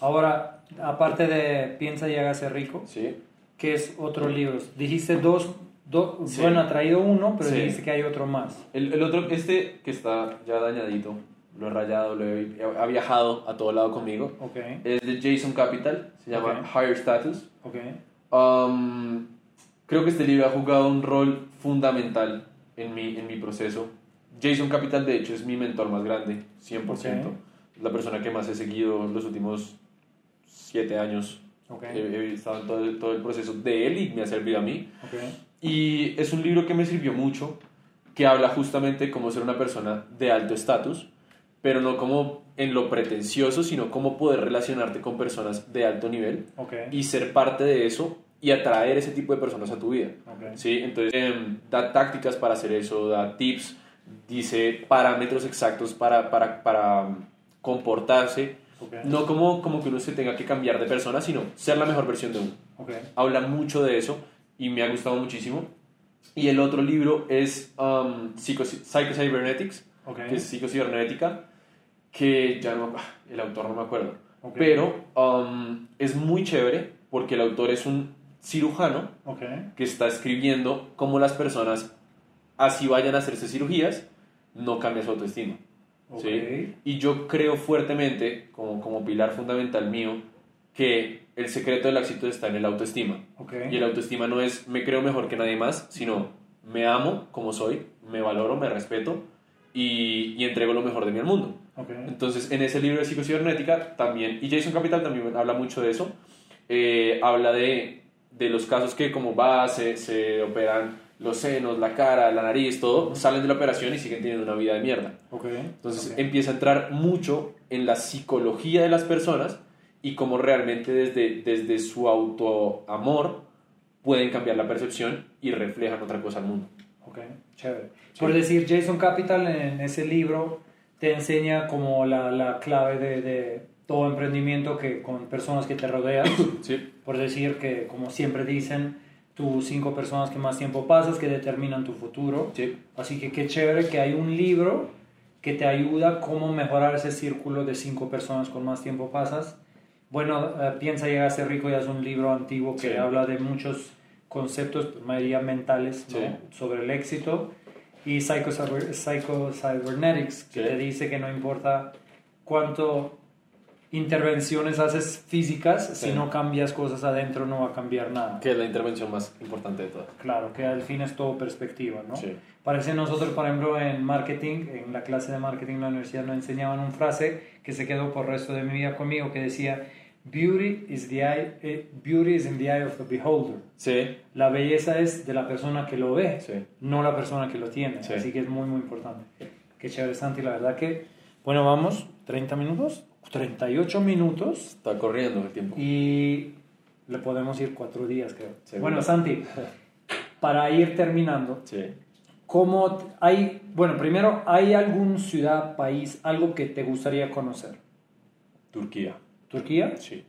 Ahora, aparte de piensa y hágase rico, sí, que es otros libros. Dijiste dos, do, sí. Bueno, ha traído uno, pero sí. Dijiste que hay otro más. El, el otro, este que está ya dañadito, lo he rayado, lo he, ha viajado a todo lado conmigo. Okay. Es de Jason Capital, se llama okay. Higher Status. Okay. Um, creo que este libro ha jugado un rol fundamental en mi, en mi proceso. Jason Capital, de hecho, es mi mentor más grande, cien por ciento. Okay. La persona que más he seguido en los últimos siete años. Okay. He, he estado en todo, todo el proceso de él y me ha servido a mí. Okay. Y es un libro que me sirvió mucho, que habla justamente de cómo ser una persona de alto estatus, pero no como en lo pretencioso, sino cómo poder relacionarte con personas de alto nivel. Okay. Y ser parte de eso y atraer ese tipo de personas a tu vida. Okay. ¿Sí? Entonces, eh, da tácticas para hacer eso, da tips, dice parámetros exactos para, para, para comportarse. Okay. No como, como que uno se tenga que cambiar de persona, sino ser la mejor versión de uno. Okay. Habla mucho de eso y me ha gustado muchísimo. Y el otro libro es um, Psycho-Cybernetics, okay. Que es Psycho-Cibernética, que ya no, el autor no me acuerdo. Okay. Pero um, es muy chévere porque el autor es un cirujano, okay. Que está escribiendo cómo las personas, así vayan a hacerse cirugías, no cambia su autoestima. Okay. ¿Sí? Y yo creo fuertemente, como, como pilar fundamental mío, que el secreto del éxito está en el autoestima. Okay. Y el autoestima no es me creo mejor que nadie más, sino me amo como soy, me valoro, me respeto y, y entrego lo mejor de mí al mundo. Okay. Entonces, en ese libro de Psicocibernética también, y Jason Capital también habla mucho de eso, eh, habla de, de los casos que como va, se, se operan los senos, la cara, la nariz, todo, salen de la operación y siguen teniendo una vida de mierda. Okay, Entonces okay. empieza a entrar mucho en la psicología de las personas y cómo realmente desde, desde su autoamor pueden cambiar la percepción y reflejan otra cosa al mundo. Ok, chévere. Sí. Por decir, Jason Capital en ese libro te enseña como la, la clave de, de todo emprendimiento que con personas que te rodeas. Sí. Por decir que, como siempre dicen, tus cinco personas que más tiempo pasas, que determinan tu futuro. Sí. Así que qué chévere que hay un libro que te ayuda cómo mejorar ese círculo de cinco personas con más tiempo pasas. Bueno, uh, Piensa llegar a ser rico ya es un libro antiguo que sí. habla de muchos conceptos, mayoría mentales, sí. ¿no? sobre el éxito. Y Psycho-Cybernetics, que sí. te dice que no importa cuánto intervenciones haces físicas, sí. si no cambias cosas adentro no va a cambiar nada, que es la intervención más importante de todas. Claro, que al fin es todo perspectiva, ¿no? Sí. Parece nosotros, por ejemplo, en marketing, en la clase de marketing en la universidad nos enseñaban una frase que se quedó por el resto de mi vida conmigo, que decía beauty is the eye, beauty is in the eye of the beholder. Sí. La belleza es de la persona que lo ve, sí. no la persona que lo tiene, sí. así que es muy muy importante. Qué chévere, Santi, la verdad que bueno, vamos, treinta minutos treinta y ocho minutos. Está corriendo el tiempo. Y le podemos ir cuatro días, creo. Segunda. Bueno, Santi, para ir terminando, sí. ¿cómo hay, bueno, primero, ¿hay alguna ciudad, país, algo que te gustaría conocer? Turquía. ¿Turquía? Sí.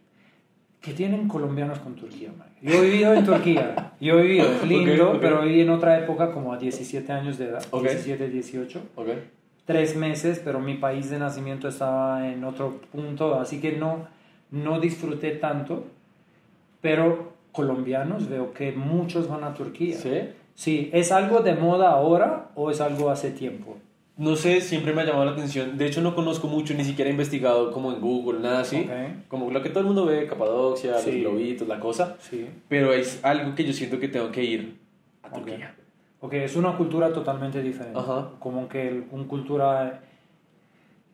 ¿Qué tienen colombianos con Turquía, man? Yo he vivido en Turquía. Yo he vivido, es lindo, okay, okay. pero viví en otra época, como a diecisiete años de edad, okay. diecisiete, dieciocho. Ok. Tres meses, pero mi país de nacimiento estaba en otro punto, así que no, no disfruté tanto. Pero colombianos, veo que muchos van a Turquía. ¿Sí? Sí. ¿Es algo de moda ahora o es algo hace tiempo? No sé, siempre me ha llamado la atención. De hecho, no conozco mucho, ni siquiera he investigado como en Google, nada así. Okay. Como lo que todo el mundo ve, Capadocia, sí. los globitos, la cosa. Sí. Pero es algo que yo siento que tengo que ir a Turquía. Okay. Porque okay, es una cultura totalmente diferente. Ajá. Como que una cultura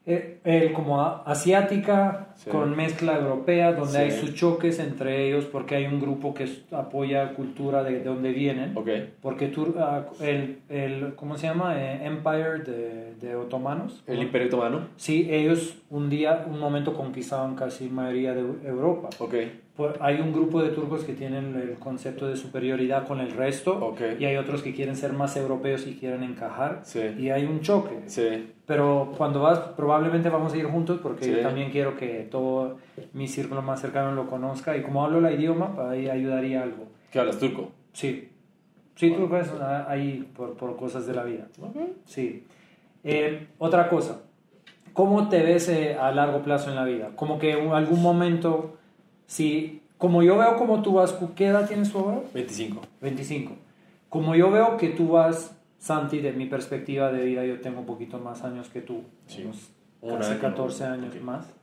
el, el, como a, asiática, sí. con mezcla europea, donde sí. hay sus choques entre ellos, porque hay un grupo que apoya la cultura de, de donde vienen. Okay. Porque tú, el, el, ¿cómo se llama? El Empire de, de otomanos. El Imperio Otomano. Sí, ellos un día, un momento conquistaban casi la mayoría de Europa. Okay. Hay un grupo de turcos que tienen el concepto de superioridad con el resto, okay. y hay otros que quieren ser más europeos y quieren encajar, sí. y hay un choque, sí. pero cuando vas probablemente vamos a ir juntos, porque sí. yo también quiero que todo mi círculo más cercano lo conozca, y como hablo el idioma, ahí ayudaría algo. ¿Qué hablas, turco? Sí, sí, wow. turco es ahí por, por cosas de la vida. Okay. Sí. Eh, otra cosa, ¿cómo te ves eh, a largo plazo en la vida? Como que en algún momento... Si Como yo veo como tú vas, ¿qué edad tienes tú ahora? veinticinco. veinticinco. Como yo veo que tú vas, Santi, de mi perspectiva de vida, yo tengo un poquito más años que tú. Sí. Unos casi catorce años, okay, más.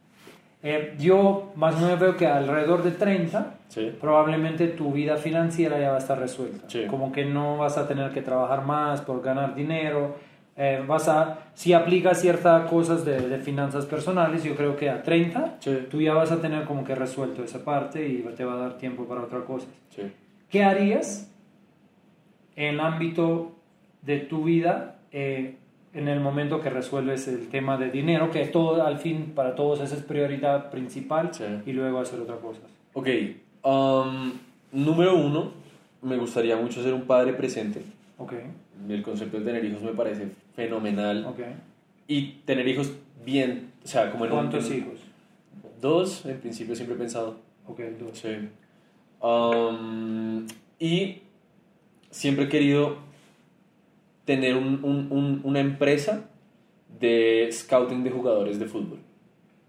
Eh, yo más o menos veo que alrededor de treinta, sí, probablemente tu vida financiera ya va a estar resuelta. Sí. Como que no vas a tener que trabajar más por ganar dinero. Eh, vas a, si aplicas ciertas cosas de, de finanzas personales, yo creo que a treinta, sí, tú ya vas a tener como que resuelto esa parte y te va a dar tiempo para otra cosa. Sí. ¿Qué harías en el ámbito de tu vida eh, en el momento que resuelves el tema de dinero, que todo, al fin, para todos esa es prioridad principal, sí, y luego hacer otras cosas? Ok, um, número uno, me gustaría mucho ser un padre presente. Okay. El concepto de tener hijos me parece fenomenal. Okay. Y tener hijos bien, o sea, como en ¿Cuántos un, hijos? Dos, en principio siempre he pensado. Ok, dos. Sí. Um, y siempre he querido tener un, un, un, una empresa de scouting de jugadores de fútbol.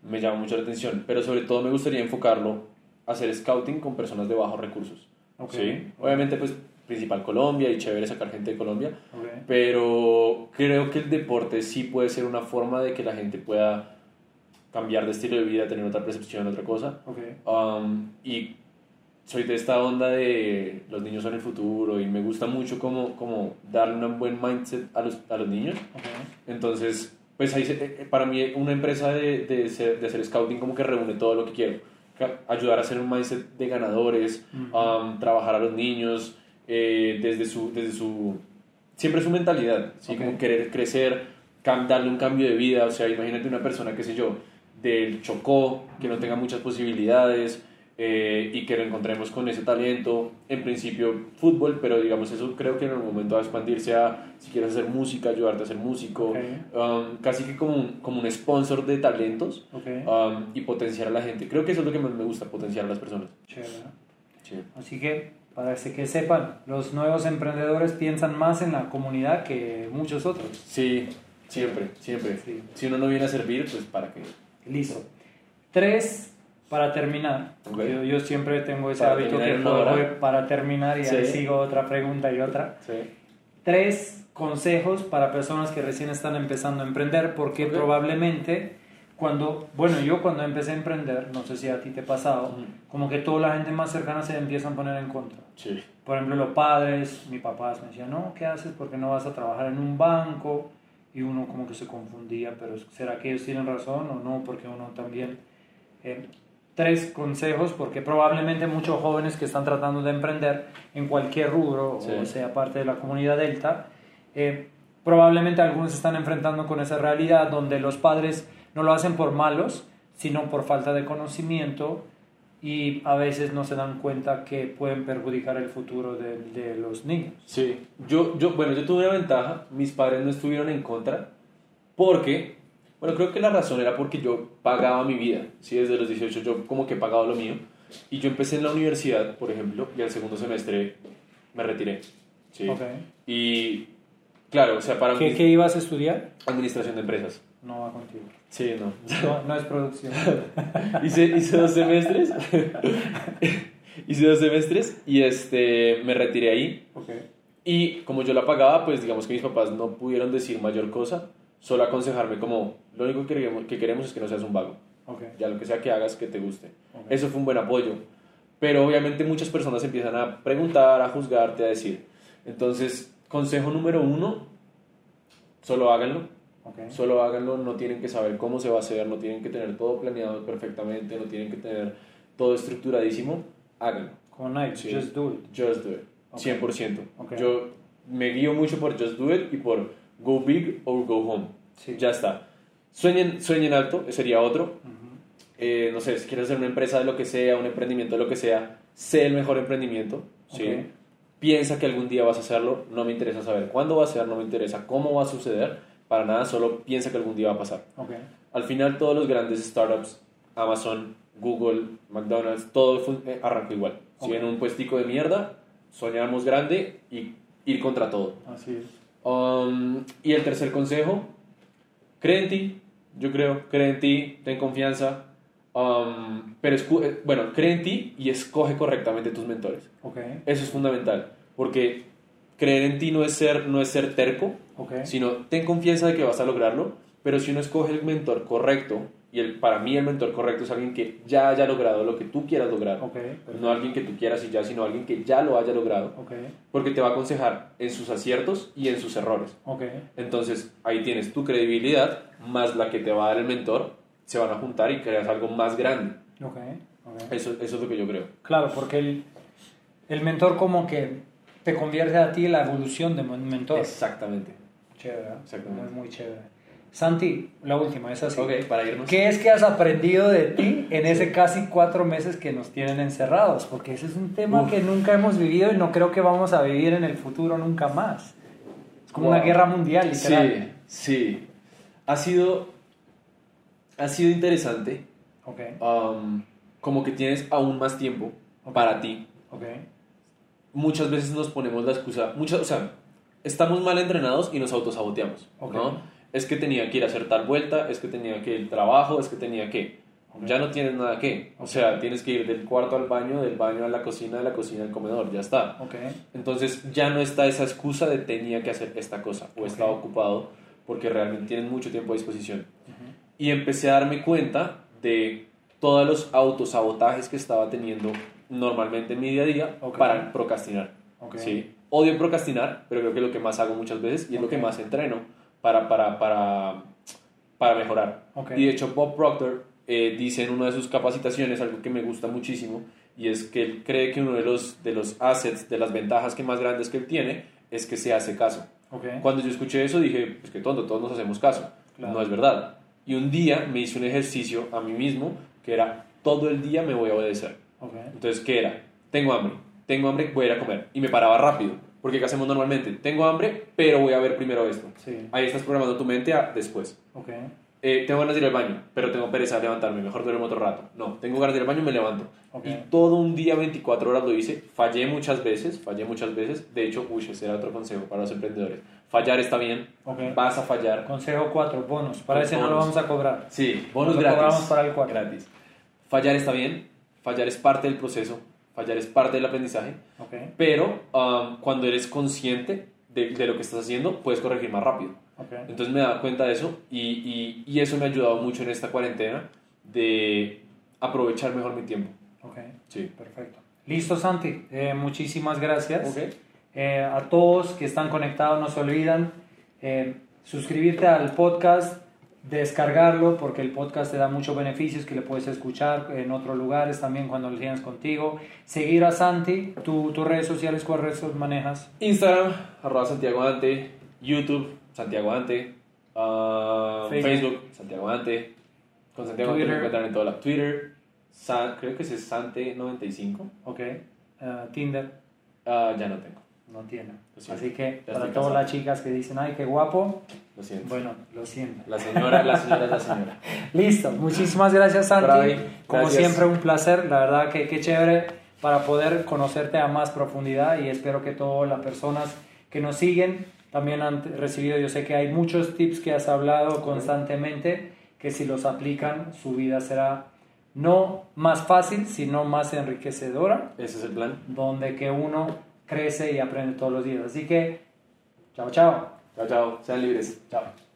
Me llama mucho la atención, pero sobre todo me gustaría enfocarlo a hacer scouting con personas de bajos recursos. Okay. ¿Sí? Obviamente, pues, principal Colombia, y chévere sacar gente de Colombia, okay, pero creo que el deporte sí puede ser una forma de que la gente pueda cambiar de estilo de vida, tener otra percepción, otra cosa, okay. Um, y soy de esta onda de los niños son el futuro y me gusta mucho como, como darle un buen mindset a los, a los niños, okay. Entonces, pues ahí se, para mí una empresa de, de, ser, de hacer scouting como que reúne todo lo que quiero, ayudar a hacer un mindset de ganadores, uh-huh, um, trabajar a los niños, Eh, desde su desde su siempre su mentalidad, ¿sí? Okay. Como querer crecer, cam, darle un cambio de vida. O sea, imagínate una persona, qué sé yo, del Chocó, que no tenga muchas posibilidades, eh, y que lo encontremos con ese talento, en principio fútbol, pero digamos eso creo que en algún momento va a expandirse a, si quieres hacer música, ayudarte a ser músico, okay. Um, casi que como un, como un sponsor de talentos, okay. Um, y potenciar a la gente, creo que eso es lo que más me gusta, potenciar a las personas. Chévere. Chévere. Así que, para que sepan, los nuevos emprendedores piensan más en la comunidad que muchos otros. Sí, siempre, siempre. Sí. Si uno no viene a servir, pues para qué. Listo. Tres, para terminar. Okay. Yo, yo siempre tengo ese para hábito que voy para terminar y sí, ahí sigo otra pregunta y otra. Sí. Tres consejos para personas que recién están empezando a emprender, porque okay, probablemente... Cuando, bueno, yo cuando empecé a emprender, no sé si a ti te ha pasado, mm, como que toda la gente más cercana se empiezan a poner en contra. Sí. Por ejemplo, los padres, mis papás me decían, no, ¿qué haces? ¿Por qué no vas a trabajar en un banco? Y uno como que se confundía, pero ¿será que ellos tienen razón o no? Porque uno también... Eh, tres consejos, porque probablemente muchos jóvenes que están tratando de emprender en cualquier rubro, sí, o sea, parte de la comunidad Delta, eh, probablemente algunos se están enfrentando con esa realidad donde los padres... No lo hacen por malos, sino por falta de conocimiento, y a veces no se dan cuenta que pueden perjudicar el futuro de, de los niños. Sí, yo, yo, bueno, yo tuve una ventaja, mis padres no estuvieron en contra, porque, bueno, creo que la razón era porque yo pagaba mi vida, ¿sí? Desde los dieciocho yo como que pagaba lo mío, y yo empecé en la universidad, por ejemplo, y al segundo semestre me retiré, ¿sí? Okay. Y, claro, o sea, para... ¿Qué, mis... ¿Qué ibas a estudiar? Administración de empresas. No va contigo. Sí, no. No, no es producción. hice, hice dos semestres. hice dos semestres y este, me retiré ahí. Okay. Y como yo la pagaba, pues digamos que mis papás no pudieron decir mayor cosa, solo aconsejarme como, lo único que queremos, que queremos es que no seas un vago. Okay. Ya lo que sea que hagas, que te guste. Okay. Eso fue un buen apoyo. Pero obviamente muchas personas empiezan a preguntar, a juzgarte, a decir. Entonces, consejo número uno, solo háganlo. Okay. Solo háganlo, no tienen que saber cómo se va a hacer, no tienen que tener todo planeado perfectamente, no tienen que tener todo estructuradísimo, háganlo. Con Nike, sí. Just do it. Just do it, okay. cien por ciento. Okay. Yo me guío mucho por Just do it y por go big or go home. Sí. Ya está. Sueñen, sueñen alto, sería otro. Uh-huh. Eh, no sé, si quieres hacer una empresa de lo que sea, un emprendimiento de lo que sea, sé el mejor emprendimiento, ¿sí? Okay. Piensa que algún día vas a hacerlo, no me interesa saber cuándo va a ser, no me interesa cómo va a suceder. Para nada, solo piensa que algún día va a pasar. Okay. Al final, todos los grandes startups, Amazon, Google, McDonald's, todo arrancó igual. Okay. Si en un puestico de mierda, soñamos grande y ir contra todo. Así es. Um, y el tercer consejo, cree en ti. Yo creo, cree en ti, ten confianza, Um, pero bueno, cree en ti y escoge correctamente tus mentores. Okay. Eso es fundamental, porque creer en ti no es ser, no es ser terco, okay, sino ten confianza de que vas a lograrlo. Pero si uno escoge el mentor correcto, y el, para mí el mentor correcto es alguien que ya haya logrado lo que tú quieras lograr, okay, no alguien que tú quieras y ya, sino alguien que ya lo haya logrado, okay, porque te va a aconsejar en sus aciertos y en sus errores, okay. Entonces ahí tienes tu credibilidad más la que te va a dar el mentor, se van a juntar y creas algo más grande. Okay, okay. Eso, eso es lo que yo creo. Claro, porque el, el mentor como que te convierte a ti en la evolución de un mentor. Exactamente. Chévere, exactamente. Muy, muy chévere. Santi, la última, es así. Okay, para irnos. ¿Qué es que has aprendido de ti en ese casi cuatro meses que nos tienen encerrados? Porque ese es un tema Uf. que nunca hemos vivido y no creo que vamos a vivir en el futuro nunca más. Es como wow. una guerra mundial, literal. Sí, sí. Ha sido... Ha sido interesante, okay. um, como que tienes aún más tiempo, okay, para ti. Okay. Muchas veces nos ponemos la excusa, muchas, o sea, estamos mal entrenados y nos autosaboteamos, okay, ¿no? Es que tenía que ir a hacer tal vuelta, es que tenía que ir al trabajo, es que tenía que... Okay. Ya no tienes nada que, o sea, tienes que ir del cuarto al baño, del baño a la cocina, de la cocina al comedor, ya está. Okay. Entonces ya no está esa excusa de tenía que hacer esta cosa o okay, estaba ocupado, porque realmente tienes mucho tiempo a disposición. Uh-huh. Y empecé a darme cuenta de todos los autosabotajes que estaba teniendo normalmente en mi día a día, okay, para procrastinar. Okay. ¿Sí? Odio procrastinar, pero creo que es lo que más hago muchas veces y es okay, lo que más entreno para, para, para, para mejorar. Okay. Y de hecho Bob Proctor eh, dice en una de sus capacitaciones algo que me gusta muchísimo, y es que él cree que uno de los, de los assets, de las ventajas que más grandes que él tiene, es que se hace caso. Okay. Cuando yo escuché eso dije, pues qué tonto, todos nos hacemos caso. Claro. No es verdad. Y un día me hice un ejercicio a mí mismo que era, todo el día me voy a obedecer. Okay. Entonces, ¿qué era? Tengo hambre, tengo hambre, voy a ir a comer. Y me paraba rápido, porque ¿qué hacemos normalmente? Tengo hambre, pero voy a ver primero esto. Sí. Ahí estás programando tu mente a después. Okay. Eh, tengo ganas de ir al baño, pero tengo pereza de levantarme, mejor duermo otro rato. No, tengo ganas de ir al baño, me levanto. Okay. Y todo un día, veinticuatro horas lo hice, fallé muchas veces, fallé muchas veces. De hecho, uy, ese era otro consejo para los emprendedores. Fallar está bien, okay, vas a fallar. Consejo cuatro, bonus, para ese no lo vamos a cobrar. Sí, bonus gratis. Lo cobramos para el cuatro. Gratis. Fallar está bien, fallar es parte del proceso, fallar es parte del aprendizaje, okay, pero um, cuando eres consciente de, de lo que estás haciendo, puedes corregir más rápido. Okay. Entonces me daba cuenta de eso y, y, y eso me ha ayudado mucho en esta cuarentena de aprovechar mejor mi tiempo. Ok, sí, perfecto. Listo, Santi, eh, muchísimas gracias. Okay. Eh, a todos que están conectados, no se olvidan eh, suscribirte al podcast, descargarlo, porque el podcast te da muchos beneficios que le puedes escuchar en otros lugares también cuando lo tienes contigo. Seguir a Santi. ¿Tus tu redes sociales, cuáles redes manejas? Instagram, arroba Santiago Ante, YouTube, Santiago Ante, uh, Facebook. Facebook, Santiago Ante, con Santiago Ante me encuentran en toda la Twitter, San, creo que es Sante noventa y cinco. Ok, uh, Tinder, uh, ya no tengo. No tiene. Así que ya para todas las chicas que dicen, ay, qué guapo. Lo siento. Bueno, lo siento. La señora, la señora, la señora. Listo. Muchísimas gracias, Santi. Gracias. Como siempre, un placer. La verdad que qué chévere para poder conocerte a más profundidad, y espero que todas las personas que nos siguen también han recibido. Yo sé que hay muchos tips que has hablado constantemente, que si los aplican, su vida será... no más fácil, sino más enriquecedora. Ese es el plan. Donde que uno crece y aprende todos los días. Así que, chao, chao. Chao, chao. Sean libres. Chao.